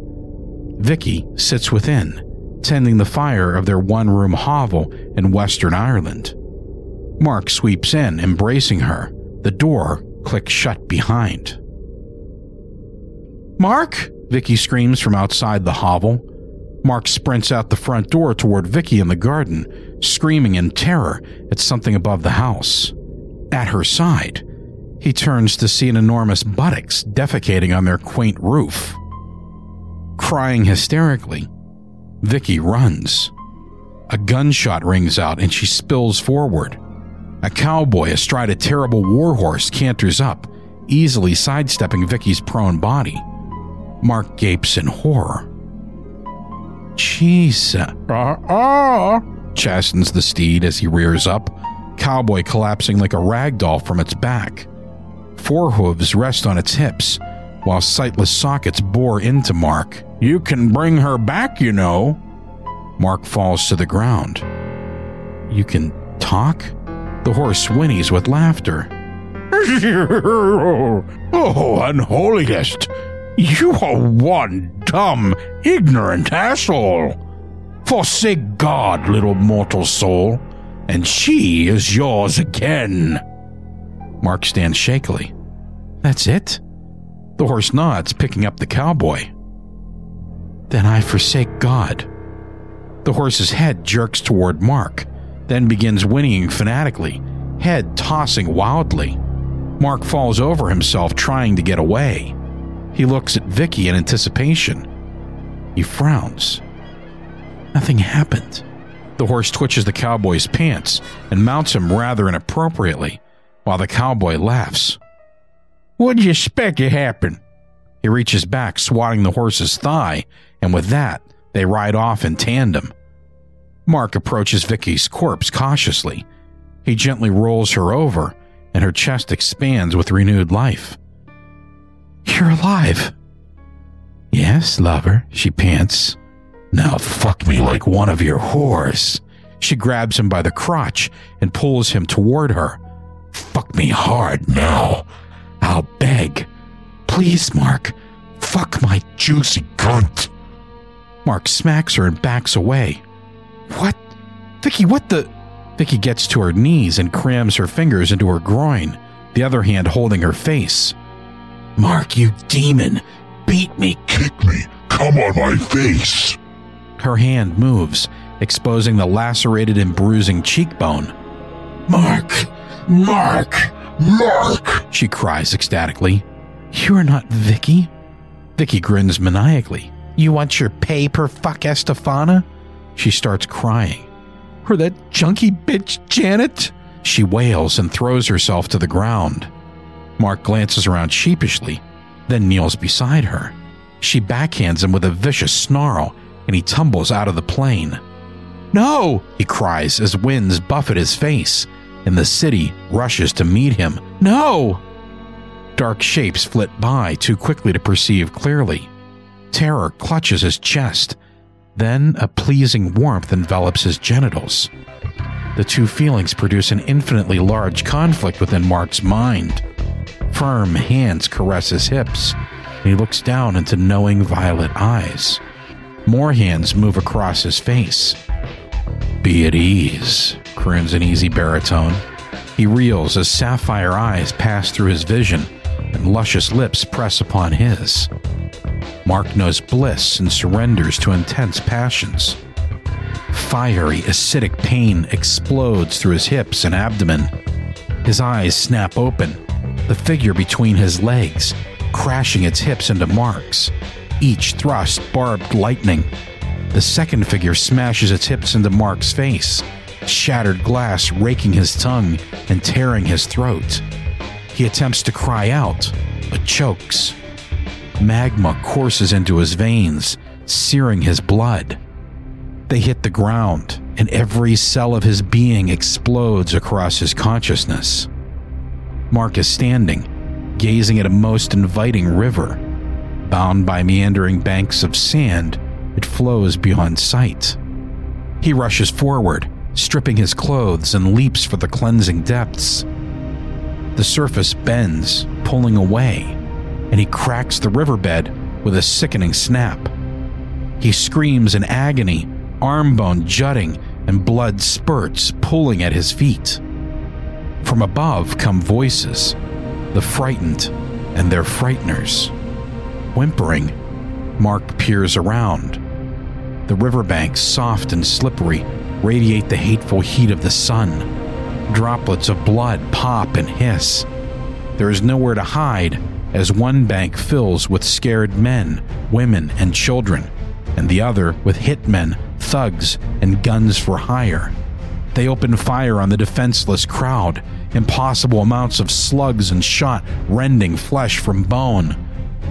Vicky sits within, tending the fire of their one-room hovel in Western Ireland. Mark sweeps in, embracing her. The door clicks shut behind. "Mark!" Vicky screams from outside the hovel. Mark sprints out the front door toward Vicky in the garden, screaming in terror at something above the house. At her side, he turns to see an enormous buttocks defecating on their quaint roof. Crying hysterically, Vicky runs. A gunshot rings out and she spills forward. A cowboy astride a terrible warhorse canters up, easily sidestepping Vicky's prone body. Mark gapes in horror. "Jesus!" chastens the steed as he rears up, cowboy collapsing like a rag doll from its back. Four hooves rest on its hips, while sightless sockets bore into Mark. "You can bring her back, you know." Mark falls to the ground. "You can talk?" The horse whinnies with laughter. "Oh, unholiest! You are one dumb, ignorant asshole! Forsake God, little mortal soul, and she is yours again!" Mark stands shakily. "That's it?" The horse nods, picking up the cowboy. "Then I forsake God." The horse's head jerks toward Mark, then begins whinnying fanatically, head tossing wildly. Mark falls over himself, trying to get away. He looks at Vicky in anticipation. He frowns. Nothing happened. The horse twitches the cowboy's pants and mounts him rather inappropriately, while the cowboy laughs. "What'd you expect to happen?" He reaches back, swatting the horse's thigh, and with that, they ride off in tandem. Mark approaches Vicky's corpse cautiously. He gently rolls her over, and her chest expands with renewed life. "You're alive." "Yes, lover," she pants. "Now fuck me like one of your whores." She grabs him by the crotch and pulls him toward her. "Fuck me hard now. I'll beg. Please, Mark. Fuck my juicy cunt." Mark smacks her and backs away. "What? Vicky, what the?" Vicky gets to her knees and crams her fingers into her groin, the other hand holding her face. "Mark, you demon. Beat me. Kick me. Come on my face." Her hand moves, exposing the lacerated and bruising cheekbone. "Mark, Mark! Mark! She cries ecstatically. You're not Vicky. Vicky grins maniacally. You want your pay per fuck Estefana? She starts crying. Or that junky bitch Janet? She wails and throws herself to the ground. Mark glances around sheepishly, then kneels beside her. She backhands him with a vicious snarl, and he tumbles out of the plane. No! He cries as winds buffet his face, and the city rushes to meet him. No! Dark shapes flit by too quickly to perceive clearly. Terror clutches his chest. Then a pleasing warmth envelops his genitals. The two feelings produce an infinitely large conflict within Mark's mind. Firm hands caress his hips, and he looks down into knowing violet eyes. More hands move across his face. Be at ease, croons an easy baritone. He reels as sapphire eyes pass through his vision, and luscious lips press upon his. Mark knows bliss and surrenders to intense passions. Fiery, acidic pain explodes through his hips and abdomen. His eyes snap open, the figure between his legs, crashing its hips into Mark's. Each thrust barbed lightning. The second figure smashes its hips into Mark's face, shattered glass raking his tongue and tearing his throat. He attempts to cry out, but chokes. Magma courses into his veins, searing his blood. They hit the ground, and every cell of his being explodes across his consciousness. Mark is standing, gazing at a most inviting river. Bound by meandering banks of sand, it flows beyond sight. He rushes forward, stripping his clothes, and leaps for the cleansing depths. The surface bends, pulling away, and he cracks the riverbed with a sickening snap. He screams in agony, arm bone jutting, and blood spurts, pulling at his feet. From above come voices, the frightened and their frighteners. Whimpering, Mark peers around. The riverbanks, soft and slippery, radiate the hateful heat of the sun. Droplets of blood pop and hiss. There is nowhere to hide, as one bank fills with scared men, women, and children, and the other with hitmen, thugs, and guns for hire. They open fire on the defenseless crowd, impossible amounts of slugs and shot rending flesh from bone.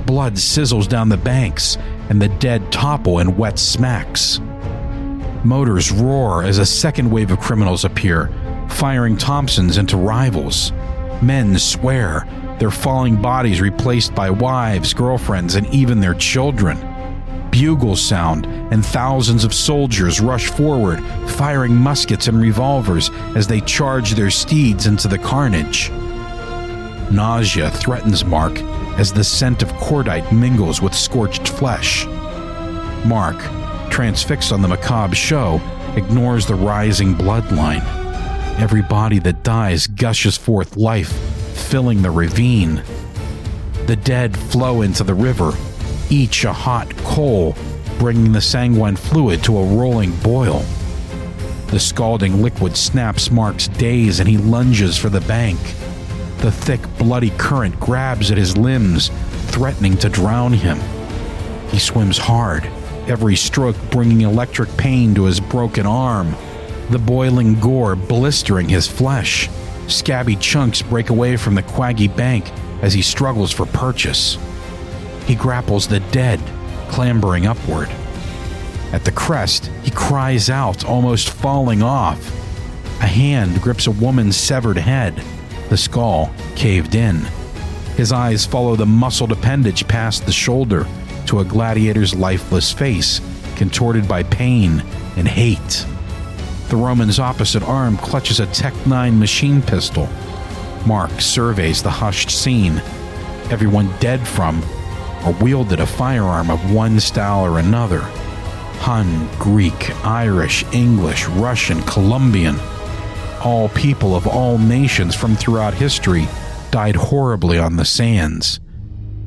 Blood sizzles down the banks, and the dead topple in wet smacks. Motors roar as a second wave of criminals appear, firing Thompsons into rivals. Men swear, their falling bodies replaced by wives, girlfriends, and even their children. Bugles sound, and thousands of soldiers rush forward, firing muskets and revolvers as they charge their steeds into the carnage. Nausea threatens Mark as the scent of cordite mingles with scorched flesh. Mark, transfixed on the macabre show, ignores the rising bloodline. Every body that dies gushes forth life, filling the ravine. The dead flow into the river, each a hot coal, bringing the sanguine fluid to a rolling boil. The scalding liquid snaps Mark's daze, and he lunges for the bank. The thick, bloody current grabs at his limbs, threatening to drown him. He swims hard, every stroke bringing electric pain to his broken arm. The boiling gore blistering his flesh. Scabby chunks break away from the quaggy bank as he struggles for purchase. He grapples the dead, clambering upward. At the crest, he cries out, almost falling off. A hand grips a woman's severed head, the skull caved in. His eyes follow the muscled appendage past the shoulder to a gladiator's lifeless face, contorted by pain and hate. The Roman's opposite arm clutches a Tech-9 machine pistol. Mark surveys the hushed scene. Everyone dead from or wielded a firearm of one style or another. Hun, Greek, Irish, English, Russian, Colombian. All people of all nations from throughout history died horribly on the sands.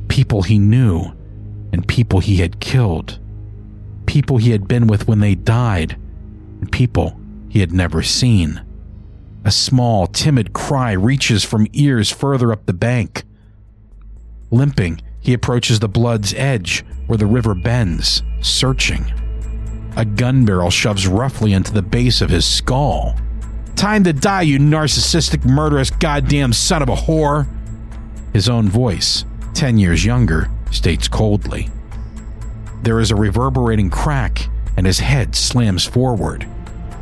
People he knew and people he had killed. People he had been with when they died and people he had never seen. A small, timid cry reaches from ears further up the bank. Limping, he approaches the blood's edge, where the river bends, searching. A gun barrel shoves roughly into the base of his skull. "Time to die, you narcissistic, murderous, goddamn son of a whore!" His own voice, 10 years younger, states coldly. There is a reverberating crack, and his head slams forward.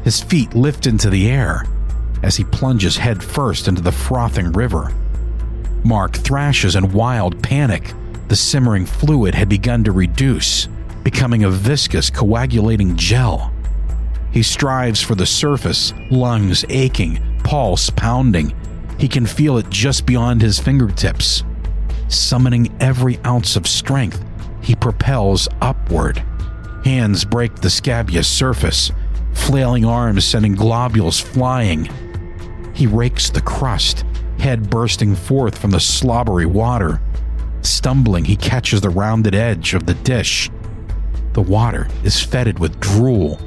His feet lift into the air as he plunges headfirst into the frothing river. Mark thrashes in wild panic. The simmering fluid had begun to reduce, becoming a viscous, coagulating gel. He strives for the surface, lungs aching, pulse pounding. He can feel it just beyond his fingertips. Summoning every ounce of strength, he propels upward. Hands break the scabious surface, flailing arms sending globules flying. He rakes the crust, head bursting forth from the slobbery water. Stumbling, he catches the rounded edge of the dish. The water is fetid with drool.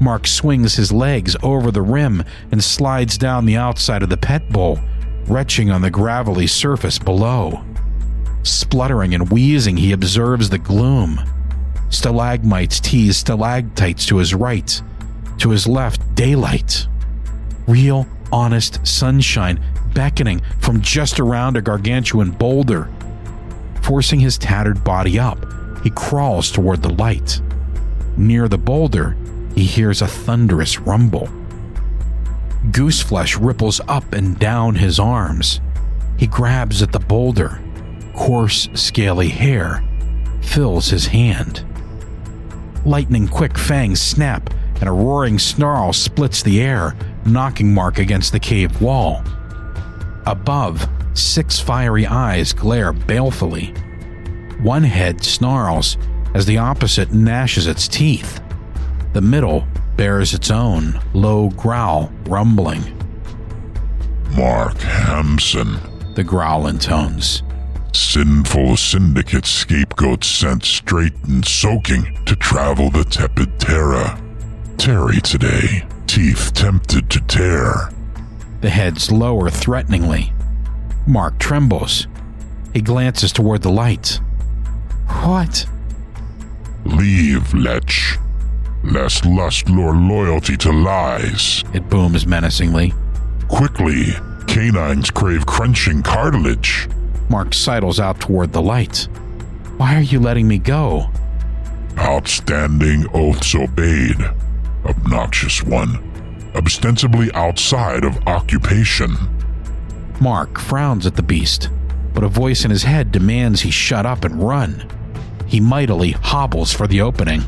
Mark swings his legs over the rim and slides down the outside of the pet bowl, retching on the gravelly surface below. Spluttering and wheezing, he observes the gloom. Stalagmites tease stalactites to his right. To his left, daylight. Real, honest sunshine beckoning from just around a gargantuan boulder. Forcing his tattered body up, he crawls toward the light. Near the boulder, he hears a thunderous rumble. Gooseflesh ripples up and down his arms. He grabs at the boulder. Coarse, scaly hair fills his hand. Lightning-quick fangs snap, and a roaring snarl splits the air, knocking Mark against the cave wall. Above, six fiery eyes glare balefully. One head snarls as the opposite gnashes its teeth. The middle bears its own low growl, rumbling. "Mark Hampson," the growl intones. "Sinful syndicate scapegoat sent straight and soaking to travel the tepid terra. Tarry today, teeth tempted to tear." The heads lower threateningly. Mark trembles. He glances toward the light. "What?" "Leave, lech. Lest lust lure loyalty to lies," it booms menacingly. "Quickly, canines crave crunching cartilage." Mark sidles out toward the light. "Why are you letting me go?" "Outstanding oaths obeyed, obnoxious one. Ostensibly outside of occupation." Mark frowns at the beast, but a voice in his head demands he shut up and run. He mightily hobbles for the opening.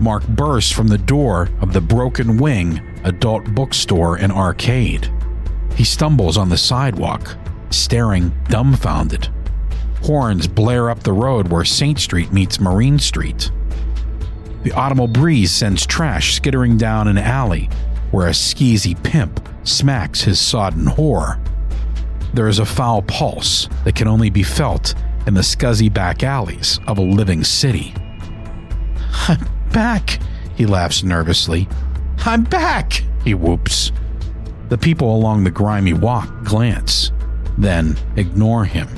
Mark bursts from the door of the Broken Wing adult bookstore and arcade. He stumbles on the sidewalk, staring dumbfounded. Horns blare up the road where Saint Street meets Marine Street. The autumnal breeze sends trash skittering down an alley where a skeezy pimp smacks his sodden whore. There is a foul pulse that can only be felt in the scuzzy back alleys of a living city. "I'm back," he laughs nervously. "I'm back," he whoops. The people along the grimy walk glance, then ignore him.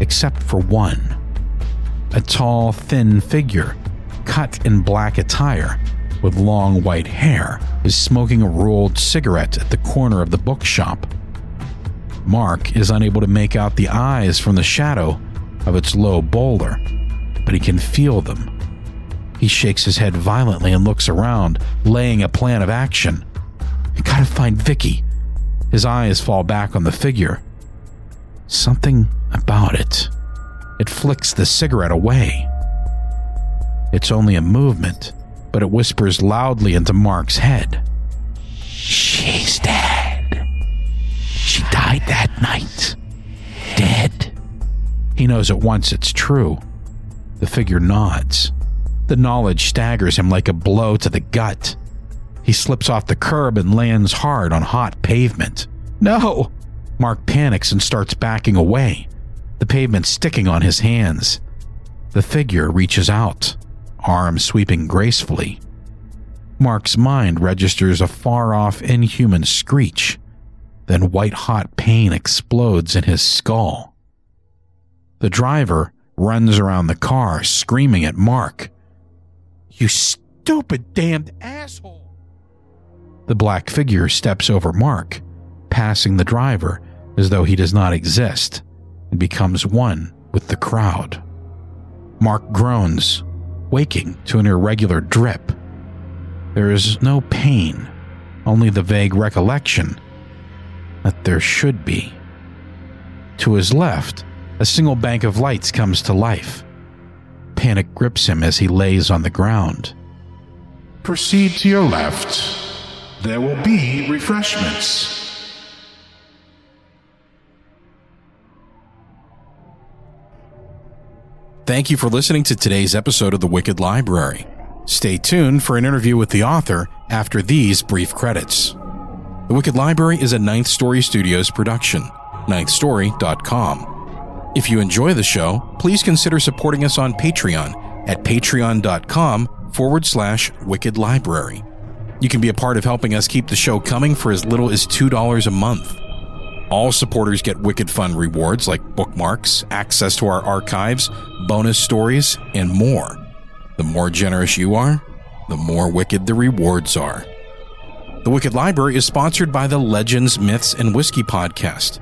Except for one. A tall, thin figure, cut in black attire, with long white hair, is smoking a rolled cigarette at the corner of the bookshop. Mark is unable to make out the eyes from the shadow of its low boulder, but he can feel them. He shakes his head violently and looks around, laying a plan of action. "I gotta find Vicky." His eyes fall back on the figure. Something about it. It flicks the cigarette away. It's only a movement, but it whispers loudly into Mark's head. "She's dead. She died that night. Dead." He knows at once it's true. The figure nods. The knowledge staggers him like a blow to the gut. He slips off the curb and lands hard on hot pavement. "No!" Mark panics and starts backing away, the pavement sticking on his hands. The figure reaches out, arm sweeping gracefully. Mark's mind registers a far-off inhuman screech, then white-hot pain explodes in his skull. The driver runs around the car, screaming at Mark, "You stupid damned asshole!" The black figure steps over Mark, passing the driver as though he does not exist, and becomes one with the crowd. Mark groans, waking to an irregular drip. There is no pain, only the vague recollection that there should be. To his left, a single bank of lights comes to life. Panic grips him as he lays on the ground. "Proceed to your left. There will be refreshments." Thank you for listening to today's episode of The Wicked Library. Stay tuned for an interview with the author after these brief credits. The Wicked Library is a Ninth Story Studios production, ninthstory.com. If you enjoy the show, please consider supporting us on Patreon at patreon.com/Wicked Library. You can be a part of helping us keep the show coming for as little as $2 a month. All supporters get wicked fun rewards like bookmarks, access to our archives, bonus stories, and more. The more generous you are, the more wicked the rewards are. The Wicked Library is sponsored by the Legends, Myths, and Whiskey podcast.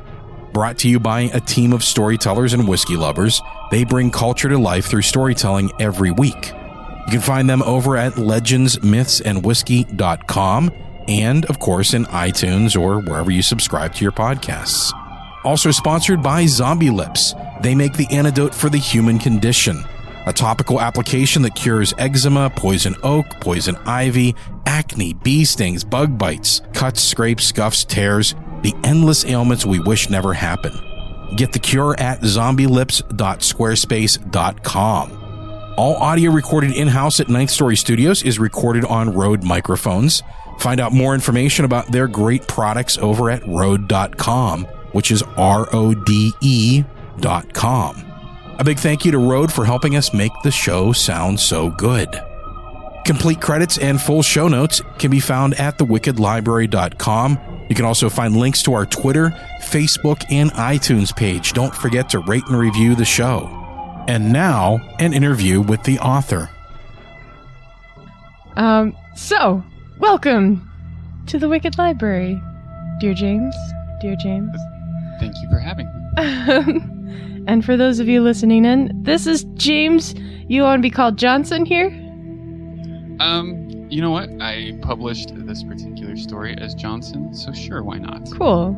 Brought to you by a team of storytellers and whiskey lovers, they bring culture to life through storytelling every week. You can find them over at legendsmythsandwhiskey.com and, of course, in iTunes or wherever you subscribe to your podcasts. Also sponsored by Zombie Lips. They make the antidote for the human condition, a topical application that cures eczema, poison oak, poison ivy, acne, bee stings, bug bites, cuts, scrapes, scuffs, tears, the endless ailments we wish never happen. Get the cure at zombielips.squarespace.com. All audio recorded in-house at Ninth Story Studios is recorded on Rode microphones. Find out more information about their great products over at Rode.com, which is RODE.com. A big thank you to Rode for helping us make the show sound so good. Complete credits and full show notes can be found at thewickedlibrary.com. You can also find links to our Twitter, Facebook, and iTunes page. Don't forget to rate and review the show. And now, an interview with the author. So, welcome to the Wicked Library, dear James. Dear James. Thank you for having me. And for those of you listening in, this is James. You want to be called Johnson here? You know what? I published this particular story as Johnson, so sure, why not? Cool.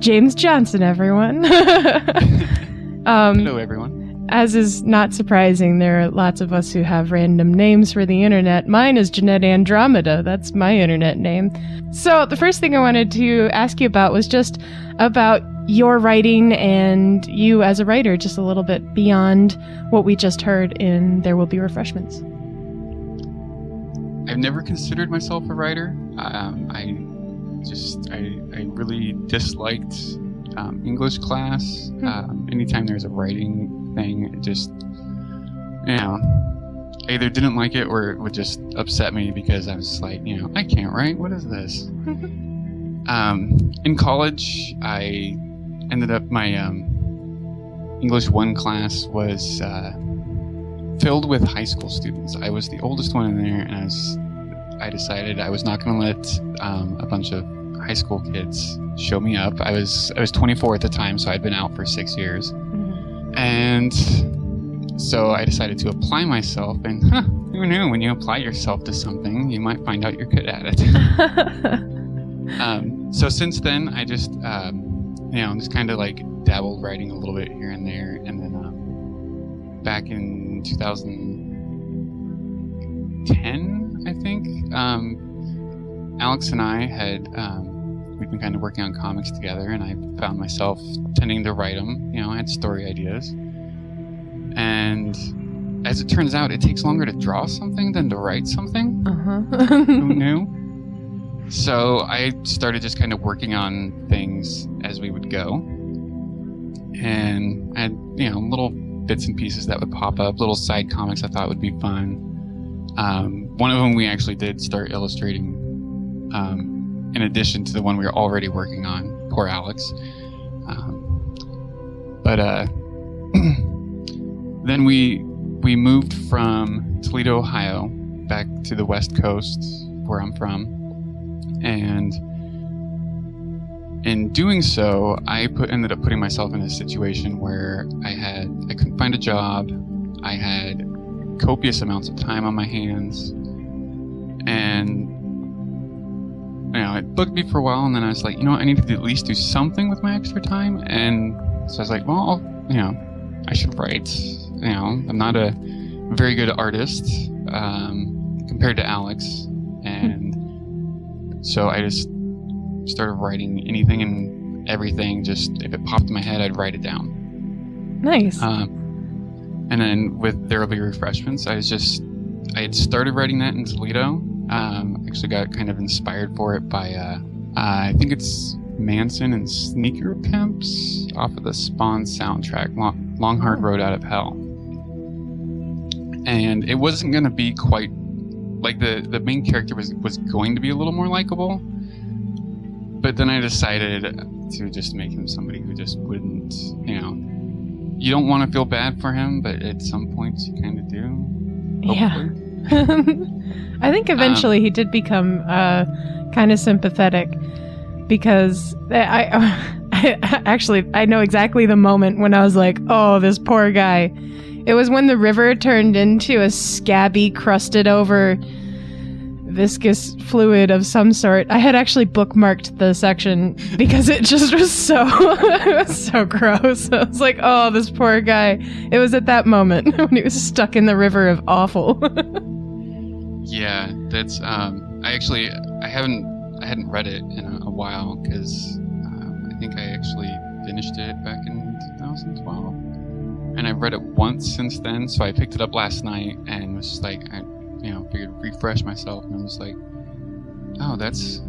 James Johnson, everyone. Hello, everyone. As is not surprising, there are lots of us who have random names for the internet. Mine is Jeanette Andromeda. That's my internet name. So the first thing I wanted to ask you about was just about your writing and you as a writer, just a little bit beyond what we just heard in There Will Be Refreshments. I've never considered myself a writer. I really disliked English class. Anytime there's a writing thing, it just, you know, I either didn't like it or it would just upset me because I was like, you know, I can't write. What is this? In college, I ended up my English 1 class was filled with high school students. I was the oldest one in there, and I decided I was not going to let a bunch of high school kids show me up. I was 24 at the time, so I'd been out for 6 years. And so I decided to apply myself, and who knew when you apply yourself to something, you might find out you're good at it. So since then, I just, just kind of like dabbled writing a little bit here and there. And then back in 2010, I think, Alex and I had... we've been kind of working on comics together, and I found myself tending to write them. You know, I had story ideas. And as it turns out, it takes longer to draw something than to write something. Who knew? So I started just kind of working on things as we would go. And I had, little bits and pieces that would pop up, little side comics I thought would be fun. One of them we actually did start illustrating, in addition to the one we were already working on, poor Alex. Then we moved from Toledo, Ohio, back to the West Coast, where I'm from. And in doing so, I ended up putting myself in a situation where I couldn't find a job. I had copious amounts of time on my hands, and it bugged me for a while. And then I was like, I need to at least do something with my extra time. And so I was like, well, I should write. I'm not a very good artist compared to Alex, and so I just started writing anything and everything. Just if it popped in my head, I'd write it down. Nice. And then with There'll Be Refreshments, I had started writing that in Toledo. Actually got kind of inspired for it by, I think it's Manson and Sneaker Pimps off of the Spawn soundtrack, Long Hard Road Out of Hell. And it wasn't going to be quite, like the main character was going to be a little more likable. But then I decided to just make him somebody who just wouldn't, you don't want to feel bad for him, but at some points you kind of do. Hopefully. Yeah. I think eventually he did become kind of sympathetic, because I know exactly the moment when I was like, oh, this poor guy. It was when the river turned into a scabby, crusted over viscous fluid of some sort. I had actually bookmarked the section because it just was so it was so gross. I was like, oh, this poor guy. It was at that moment when he was stuck in the river of awful. Yeah, that's I hadn't read it in a while, because I think I actually finished it back in 2012, and I've read it once since then. So I picked it up last night and was just like, figured refresh myself, and I'm just like, oh, that's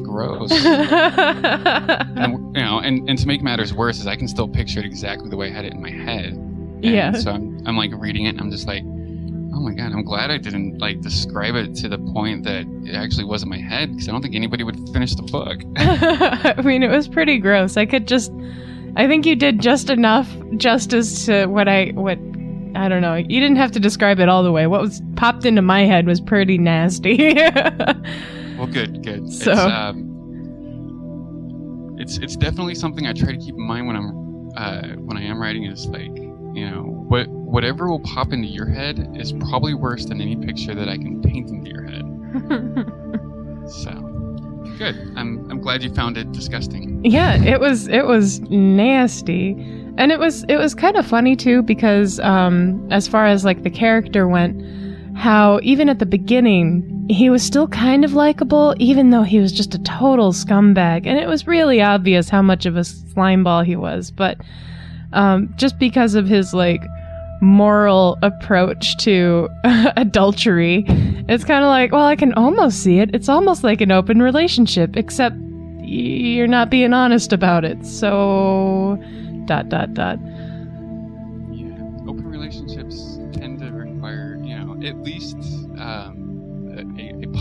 gross. And, and to make matters worse is I can still picture it exactly the way I had it in my head. And yeah. So I'm like reading it, and I'm just like, oh my god, I'm glad I didn't like describe it to the point that it actually was in my head, because I don't think anybody would finish the book. I mean, it was pretty gross. I think you did just enough justice to what I don't know. You didn't have to describe it all the way. What was popped into my head was pretty nasty. Well, good. So it's definitely something I try to keep in mind when I am writing, is like, whatever will pop into your head is probably worse than any picture that I can paint into your head. So. Good. I'm glad you found it disgusting. Yeah, it was nasty, and it was kind of funny too, because as far as like the character went, how even at the beginning he was still kind of likable, even though he was just a total scumbag, and it was really obvious how much of a slimeball he was. But just because of his like moral approach to adultery, it's kind of like, well, I can almost see it. It's almost like an open relationship, except you're not being honest about it. So ... Yeah, open relationships tend to require at least a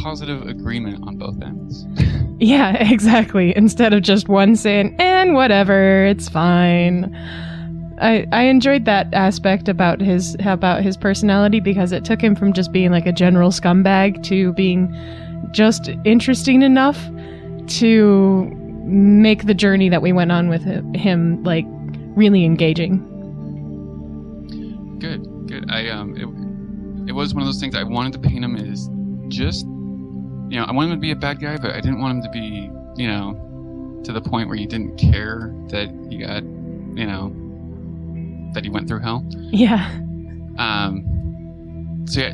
positive agreement on both ends. Yeah, exactly, instead of just one saying, and whatever, it's fine. I enjoyed that aspect about his personality, because it took him from just being like a general scumbag to being just interesting enough to make the journey that we went on with him like really engaging. Good. I it was one of those things I wanted to paint him as just I wanted him to be a bad guy, but I didn't want him to be to the point where you didn't care that he got that he went through hell. Yeah.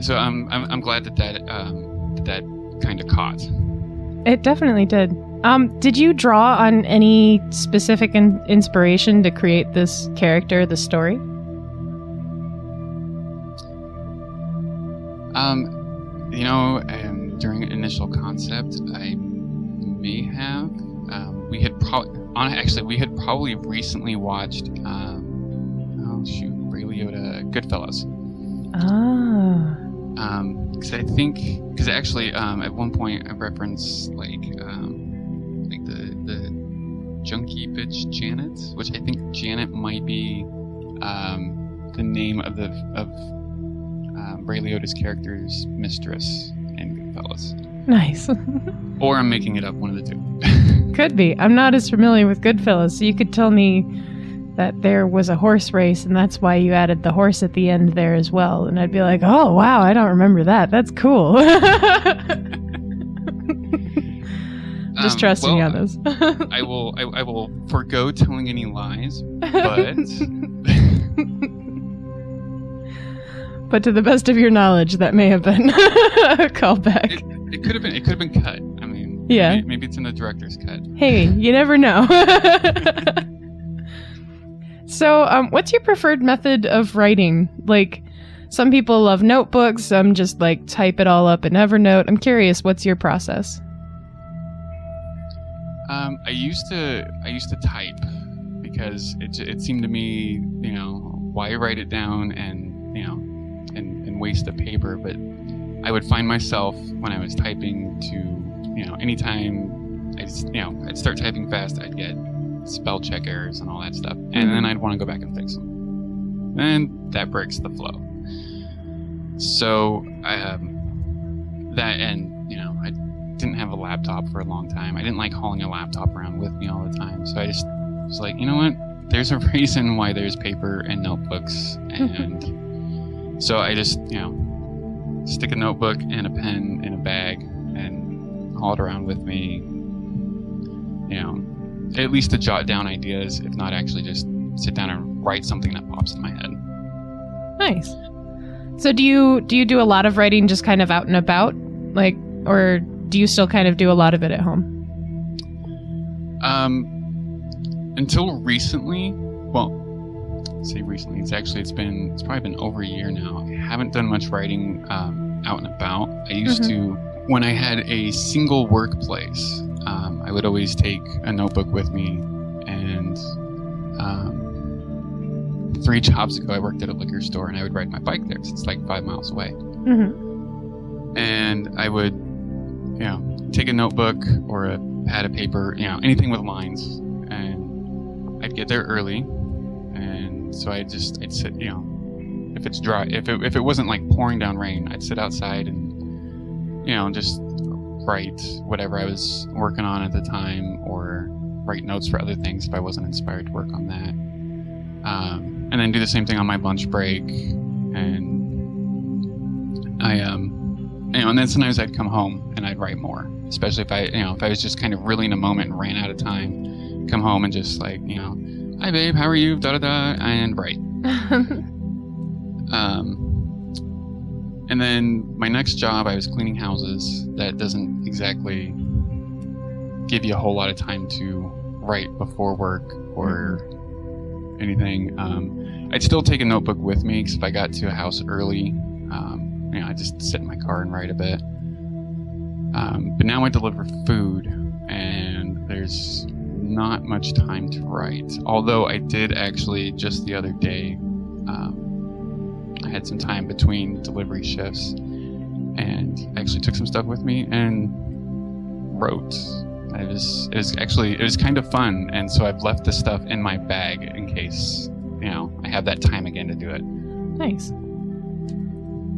So I'm glad that kind of caught. It definitely did. Did you draw on any specific inspiration to create this character, this story? During initial concept, I may have. We had probably recently watched. Ray Liotta, Goodfellas. Because I think, at one point I referenced like the junkie bitch Janet, which I think Janet might be the name of Ray Liotta's character's mistress in Goodfellas. Nice. Or I'm making it up, one of the two. Could be. I'm not as familiar with Goodfellas, so you could tell me that there was a horse race, and that's why you added the horse at the end there as well. And I'd be like, oh, wow, I don't remember that. That's cool. Just trusting you on this. I will forego telling any lies, but... But to the best of your knowledge, that may have been a callback. It could have been. It could have been cut. I mean, yeah. Maybe it's in the director's cut. Hey, you never know. So, what's your preferred method of writing? Like, some people love notebooks. Some just like type it all up in Evernote. I'm curious, what's your process? I used to type because it seemed to me, you know, why write it down and, you know, and waste the paper. But I would find myself when I was typing to, you know, anytime I'd start typing fast, I'd get spell check errors and all that stuff, and then I'd want to go back and fix them, and that breaks the flow. So I didn't have a laptop for a long time. I didn't like hauling a laptop around with me all the time, so I just was like, you know what, there's a reason why there's paper and notebooks, and so I just, you know, stick a notebook and a pen in a bag and haul it around with me, you know, at least to jot down ideas, if not actually just sit down and write something that pops in my head. Nice. So do you do a lot of writing just kind of out and about, like, or do you still kind of do a lot of it at home? Until recently, it's probably been over a year now. I haven't done much writing out and about. I used to, when I had a single workplace, I would always take a notebook with me, and 3 jobs ago I worked at a liquor store, and I would ride my bike there because it's like 5 miles away. Mm-hmm. And I would, you know, take a notebook or a pad of paper, you know, anything with lines, and I'd get there early, and so I'd sit, you know, if it's dry, if it wasn't like pouring down rain, I'd sit outside and, you know, just write whatever I was working on at the time, or write notes for other things if I wasn't inspired to work on that, and then do the same thing on my lunch break. And I you know, and then sometimes I'd come home and I'd write more, especially if I was just kind of really in a moment and ran out of time, come home and just like, you know, hi babe, how are you, da da da, and write. And then my next job, I was cleaning houses. That doesn't exactly give you a whole lot of time to write before work or anything. I'd still take a notebook with me, because if I got to a house early, you know, I'd just sit in my car and write a bit. But now I deliver food, and there's not much time to write. Although I did actually just the other day, I had some time between delivery shifts, and I actually took some stuff with me and wrote. It was kind of fun, and so I've left the stuff in my bag in case, you know, I have that time again to do it. Nice.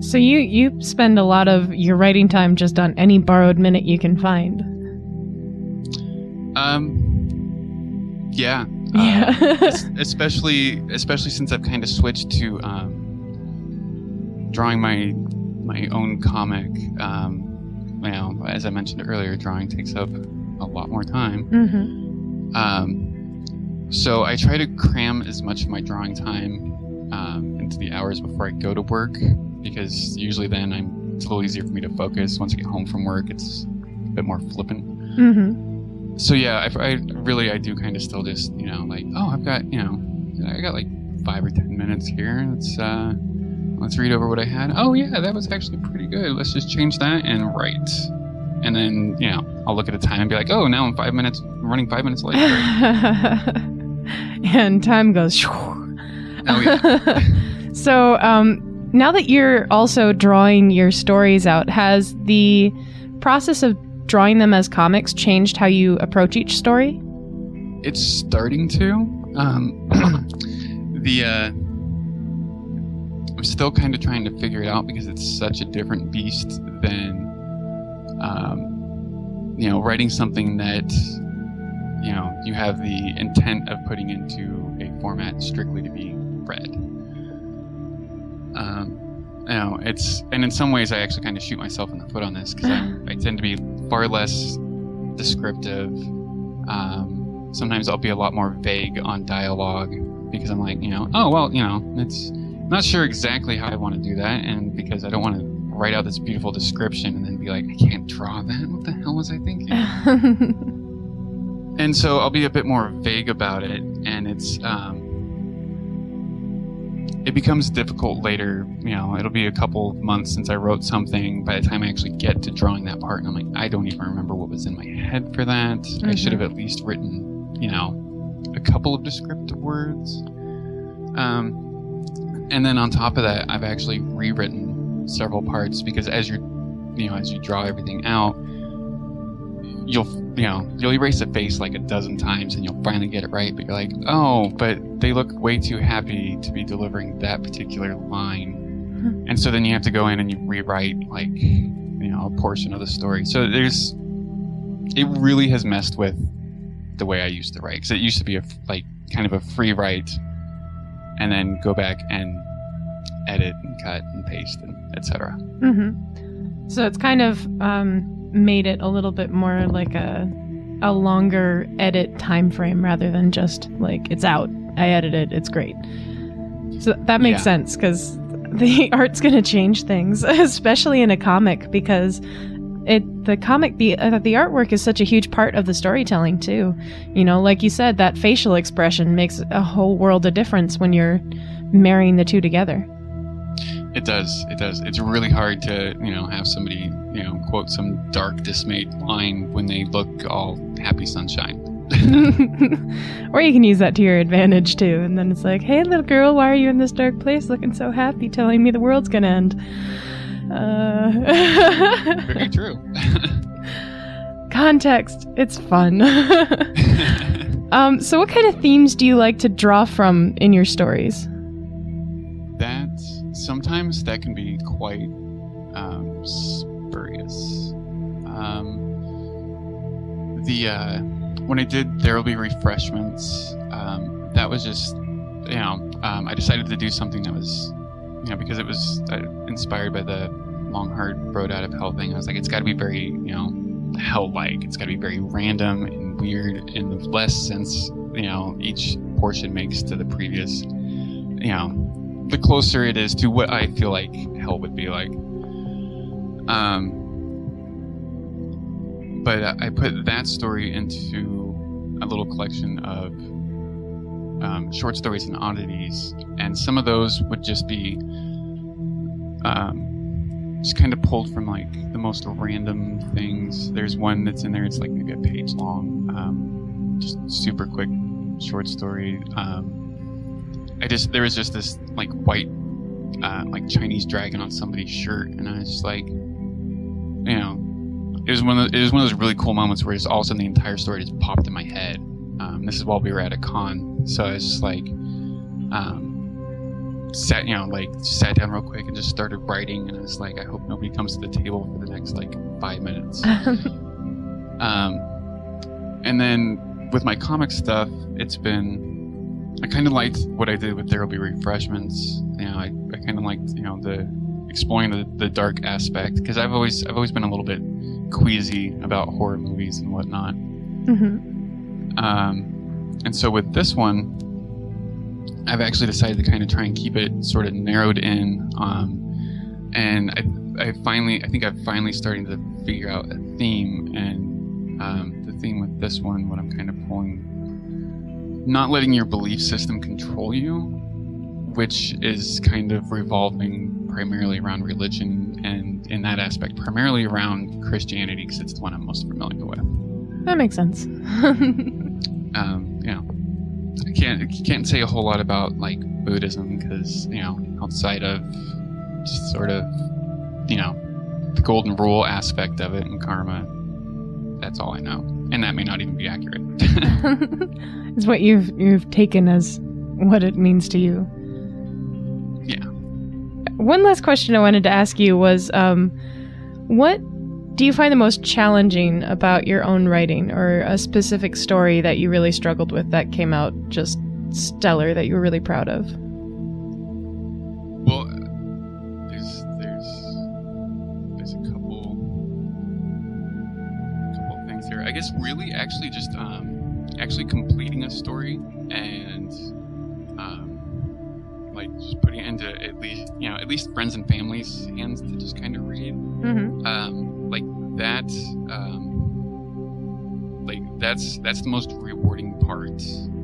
So you spend a lot of your writing time just on any borrowed minute you can find. Yeah. Yeah. especially since I've kind of switched to drawing my own comic. You know, as I mentioned earlier, drawing takes up a lot more time. Mm-hmm. So I try to cram as much of my drawing time into the hours before I go to work, because usually then it's a little easier for me to focus. Once I get home from work, it's a bit more flippant. Mm-hmm. So yeah, I do kind of still just, you know, like, oh, I got like 5 or 10 minutes here. Let's read over what I had. Oh, yeah, that was actually pretty good. Let's just change that and write. And then, you know, I'll look at the time and be like, oh, now I'm running 5 minutes late. And time goes. Oh, yeah. So Now that you're also drawing your stories out, has the process of drawing them as comics changed how you approach each story? It's starting to. I'm still kind of trying to figure it out because it's such a different beast than, writing something that, you have the intent of putting into a format strictly to be read. And in some ways I actually kind of shoot myself in the foot on this because I tend to be far less descriptive. Sometimes I'll be a lot more vague on dialogue because I'm like, it's not sure exactly how I want to do that, and because I don't want to write out this beautiful description and then be like, I can't draw that. What the hell was I thinking? And so I'll be a bit more vague about it, and it's it becomes difficult later. It'll be a couple of months since I wrote something. By the time I actually get to drawing that part, and I'm like, I don't even remember what was in my head for that. Mm-hmm. I should have at least written, a couple of descriptive words. And then on top of that, I've actually rewritten several parts because as you draw everything out, you'll erase a face like a dozen times and you'll finally get it right, but you're like, oh, but they look way too happy to be delivering that particular line. Mm-hmm. And so then you have to go in and you rewrite a portion of the story. So it really has messed with the way I used to write, because it used to be kind of a free write and then go back and edit and cut and paste and etc. Mm-hmm. So it's kind of made it a little bit more like a longer edit time frame rather than just like, it's out, I edited, it's great. So that makes sense, because the art's going to change things, especially in a comic, because the artwork is such a huge part of the storytelling too. Like you said, that facial expression makes a whole world of difference when you're marrying the two together. It does. It's really hard to, have somebody, quote some dark, dismayed line when they look all happy sunshine. Or you can use that to your advantage, too. And then it's like, hey, little girl, why are you in this dark place looking so happy, telling me the world's going to end? Very true. Context. It's fun. So what kind of themes do you like to draw from in your stories? Sometimes that can be quite spurious. When I did There Will Be Refreshments, that was just, I decided to do something that was, because it was inspired by the long, hard road out of hell thing. I was like, it's got to be very, hell-like. It's got to be very random and weird, and the less sense, each portion makes to the previous, the closer it is to what I feel like hell would be like. But I put that story into a little collection of short stories and oddities, and some of those would just be just kind of pulled from like the most random things. There's one that's in there, it's like maybe a page long, just super quick short story. There was just this like white, like Chinese dragon on somebody's shirt, and I was just like, it was one of those really cool moments where just all of a sudden the entire story just popped in my head. This is while we were at a con, so I was just like, sat down real quick and just started writing, and I was like, I hope nobody comes to the table for the next like 5 minutes. And then with my comic stuff, it's been. I kind of liked what I did with There Will Be Refreshments. I kind of liked, the exploring the dark aspect, because I've always been a little bit queasy about horror movies and whatnot. Mm-hmm. And so with this one, I've actually decided to kind of try and keep it sort of narrowed in. And I think I've finally starting to figure out a theme, and the theme with this one, what I'm kind of pulling. Not letting your belief system control you, which is kind of revolving primarily around religion, and in that aspect, primarily around Christianity, because it's the one I'm most familiar with. That makes sense. I can't say a whole lot about like Buddhism, because outside of sort of, you know, the golden rule aspect of it and karma. That's all I know. And that may not even be accurate. It's what you've taken as what it means to you. Yeah. One last question I wanted to ask you was, what do you find the most challenging about your own writing, or a specific story that you really struggled with that came out just stellar that you were really proud of? Well, there's a couple things here. I guess really actually just actually completing a story and like just putting it into at least friends and family's hands to just kind of read. Mm-hmm. That's the most rewarding part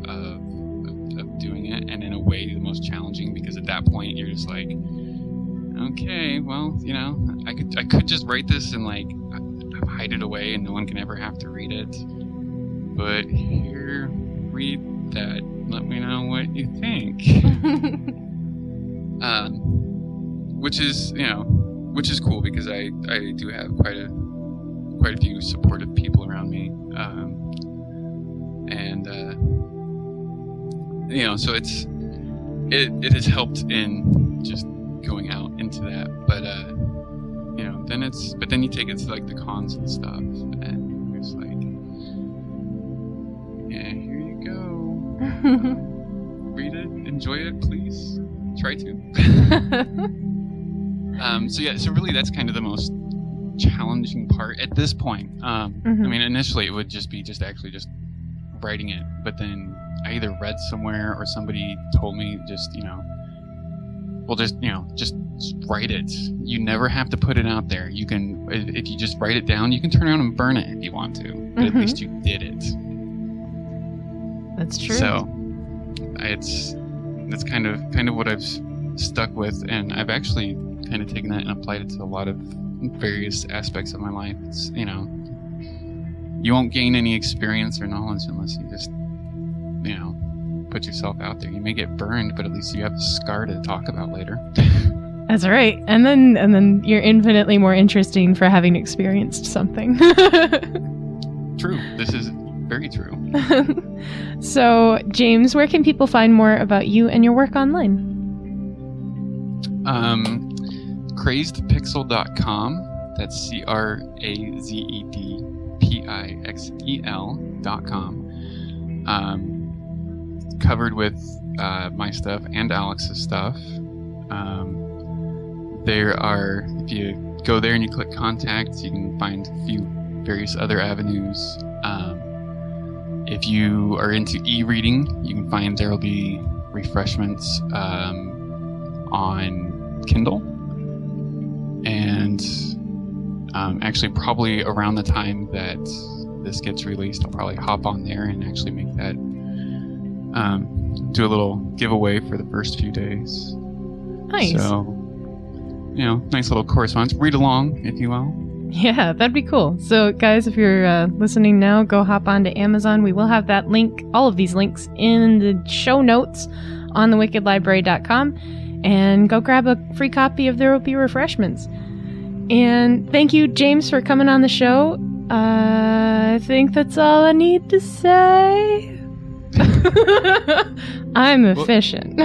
of doing it, and in a way the most challenging, because at that point you're just like, okay, well, you know, I could just write this and like hide it away and no one can ever have to read it, but here, read that, let me know what you think. Which is cool, because I do have quite a few supportive people around me, so it has helped in just going out into that, but then you take it to like the cons and stuff, and it's like, yeah, here you go, read it, enjoy it, please, try to. So really that's kind of the most challenging part at this point. Mm-hmm. I mean, initially it would just be actually writing it, but then I either read somewhere or somebody told me just write it. You never have to put it out there. You can, if you just write it down, you can turn around and burn it if you want to, but mm-hmm. At least you did it. That's true. So that's kind of what I've stuck with, and I've actually kind of taken that and applied it to a lot of various aspects of my life. It's, you won't gain any experience or knowledge unless you just, put yourself out there. You may get burned, but at least you have a scar to talk about later. That's right. And then you're infinitely more interesting for having experienced something. True. This is very true. So, James, where can people find more about you and your work online? CrazedPixel.com. That's CrazedPixel.com. Covered with my stuff and Alex's stuff. If you go there and you click contacts, you can find a few various other avenues. If you are into e-reading, you can find there will be refreshments on Kindle. And actually, probably around the time that this gets released, I'll probably hop on there and actually make that, do a little giveaway for the first few days. Nice. So, nice little correspondence. Read along, if you will. Yeah, that'd be cool. So, guys, if you're listening now, go hop on to Amazon. We will have that link, all of these links, in the show notes on thewickedlibrary.com. And go grab a free copy of There Will Be Refreshments. And thank you, James, for coming on the show. I think that's all I need to say. I'm efficient.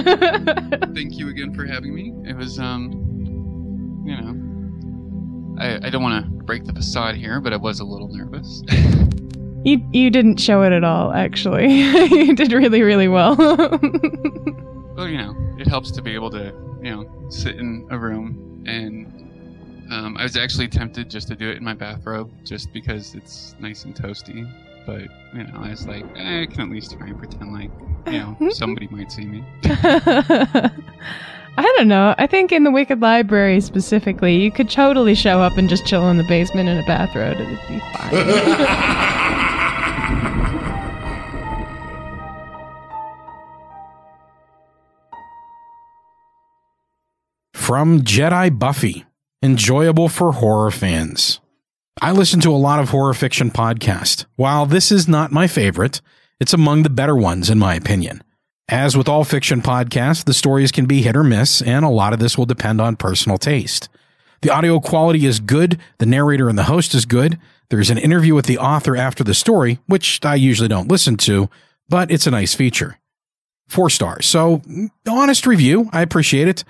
Thank you again for having me. It was, I don't want to break the facade here, but I was a little nervous. You didn't show it at all, actually. You did really, really well. Well, it helps to be able to, sit in a room, and I was actually tempted just to do it in my bathrobe, just because it's nice and toasty, but, I was like, I can at least try and pretend like, somebody might see me. I don't know. I think in the Wicked Library specifically, you could totally show up and just chill in the basement in a bathrobe. It would be fine. From Jedi Buffy, enjoyable for horror fans. I listen to a lot of horror fiction podcasts. While this is not my favorite, it's among the better ones in my opinion. As with all fiction podcasts, the stories can be hit or miss, and a lot of this will depend on personal taste. The audio quality is good, the narrator and the host is good, there's an interview with the author after the story, which I usually don't listen to, but it's a nice feature. 4 stars, so honest review, I appreciate it.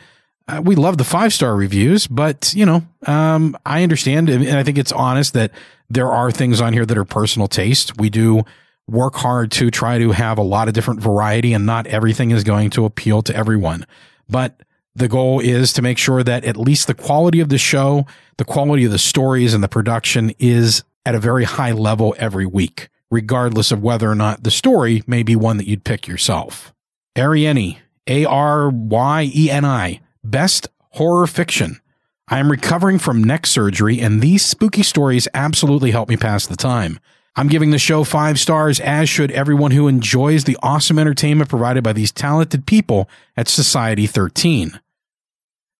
We love the 5-star reviews, but, you know, I understand, and I think it's honest that there are things on here that are personal taste. We do work hard to try to have a lot of different variety, and not everything is going to appeal to everyone. But the goal is to make sure that at least the quality of the show, the quality of the stories and the production is at a very high level every week, regardless of whether or not the story may be one that you'd pick yourself. Arieni, Aryeni, best horror fiction. I am recovering from neck surgery, and these spooky stories absolutely help me pass the time. I'm giving the show 5 stars, as should everyone who enjoys the awesome entertainment provided by these talented people at Society 13.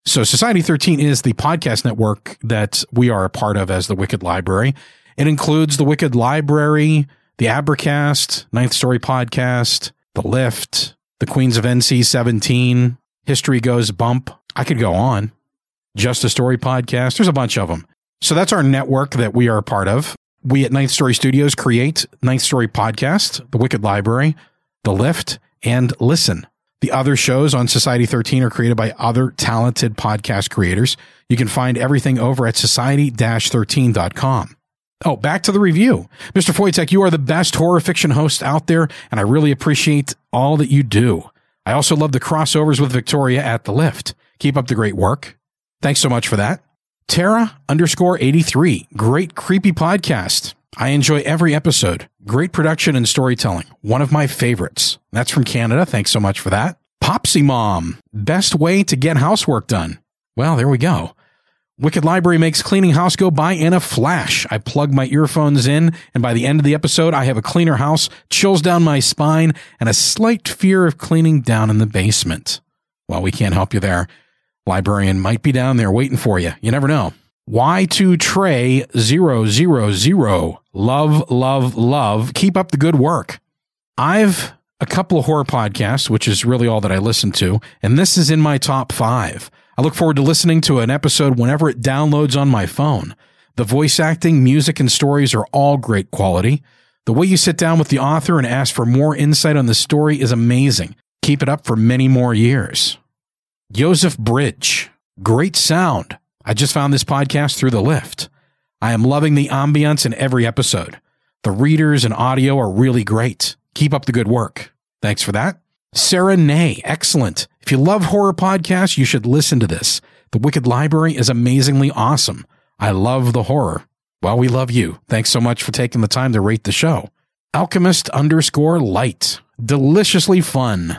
So Society 13 is the podcast network that we are a part of as the Wicked Library. It includes the Wicked Library, the Abercast, Ninth Story Podcast, The Lift, the Queens of NC-17, History Goes Bump. I could go on. Just a Story Podcast. There's a bunch of them. So that's our network that we are a part of. We at Ninth Story Studios create Ninth Story Podcast, The Wicked Library, The Lift, and Listen. The other shows on Society 13 are created by other talented podcast creators. You can find everything over at society-13.com. Oh, back to the review. Mr. Foytek, you are the best horror fiction host out there, and I really appreciate all that you do. I also love the crossovers with Victoria at The Lift. Keep up the great work. Thanks so much for that. Tara underscore 83, great creepy podcast. I enjoy every episode. Great production and storytelling. One of my favorites. That's from Canada. Thanks so much for that. Popsy Mom, best way to get housework done. Well, there we go. Wicked Library makes cleaning house go by in a flash. I plug my earphones in, and by the end of the episode, I have a cleaner house, chills down my spine, and a slight fear of cleaning down in the basement. Well, we can't help you there. Librarian might be down there waiting for you. You never know. Y2 Trey 000. Love, love, love. Keep up the good work. I've a couple of horror podcasts, which is really all that I listen to, and this is in my top 5. I look forward to listening to an episode whenever it downloads on my phone. The voice acting, music, and stories are all great quality. The way you sit down with the author and ask for more insight on the story is amazing. Keep it up for many more years. Joseph Bridge, great sound. I just found this podcast through The Lift. I am loving the ambience in every episode. The readers and audio are really great. Keep up the good work. Thanks for that. Sarah Nay, excellent. If you love horror podcasts, you should listen to this. The Wicked Library is amazingly awesome. I love the horror. Well, we love you. Thanks so much for taking the time to rate the show. Alchemist underscore light, deliciously fun.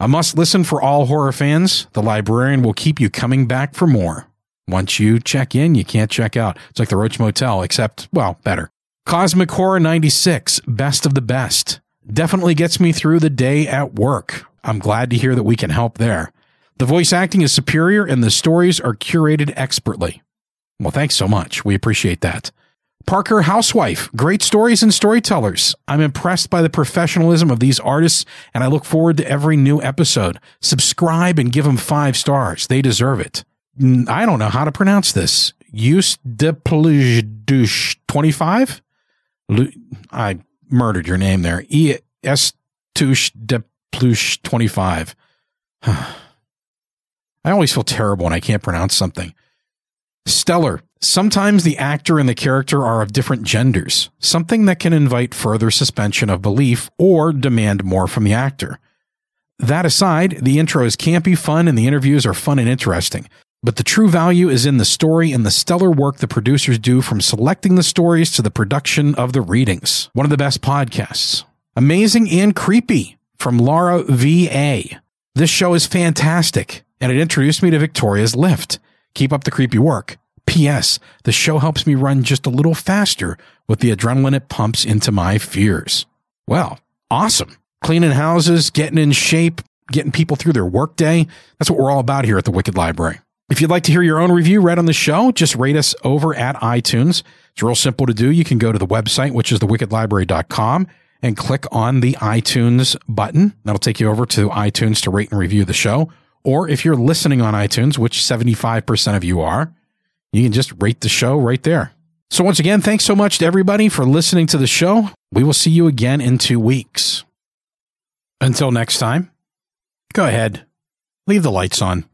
A must listen for all horror fans. The Librarian will keep you coming back for more. Once you check in, you can't check out. It's like the Roach Motel, except, well, better. Cosmic Horror 96, best of the best. Definitely gets me through the day at work. I'm glad to hear that we can help there. The voice acting is superior and the stories are curated expertly. Well, thanks so much. We appreciate that. Parker Housewife, great stories and storytellers. I'm impressed by the professionalism of these artists, and I look forward to every new episode. Subscribe and give them 5 stars. They deserve it. I don't know how to pronounce this. Use de Pluge 25? I murdered your name there. E.S. Touche de Pluge 25. I always feel terrible when I can't pronounce something. Stellar. Sometimes the actor and the character are of different genders, something that can invite further suspension of belief or demand more from the actor. That aside, the intro is campy, fun, and the interviews are fun and interesting. But the true value is in the story and the stellar work the producers do, from selecting the stories to the production of the readings. One of the best podcasts. Amazing and creepy, from Laura V.A. This show is fantastic, and it introduced me to Victoria's Lift. Keep up the creepy work. P.S. The show helps me run just a little faster with the adrenaline it pumps into my fears. Well, awesome. Cleaning houses, getting in shape, getting people through their workday. That's what we're all about here at the Wicked Library. If you'd like to hear your own review read on the show, just rate us over at iTunes. It's real simple to do. You can go to the website, which is thewickedlibrary.com. and click on the iTunes button. That'll take you over to iTunes to rate and review the show. Or if you're listening on iTunes, which 75% of you are, you can just rate the show right there. So once again, thanks so much to everybody for listening to the show. We will see you again in 2 weeks. Until next time, go ahead, leave the lights on.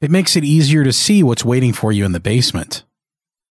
It makes it easier to see what's waiting for you in the basement.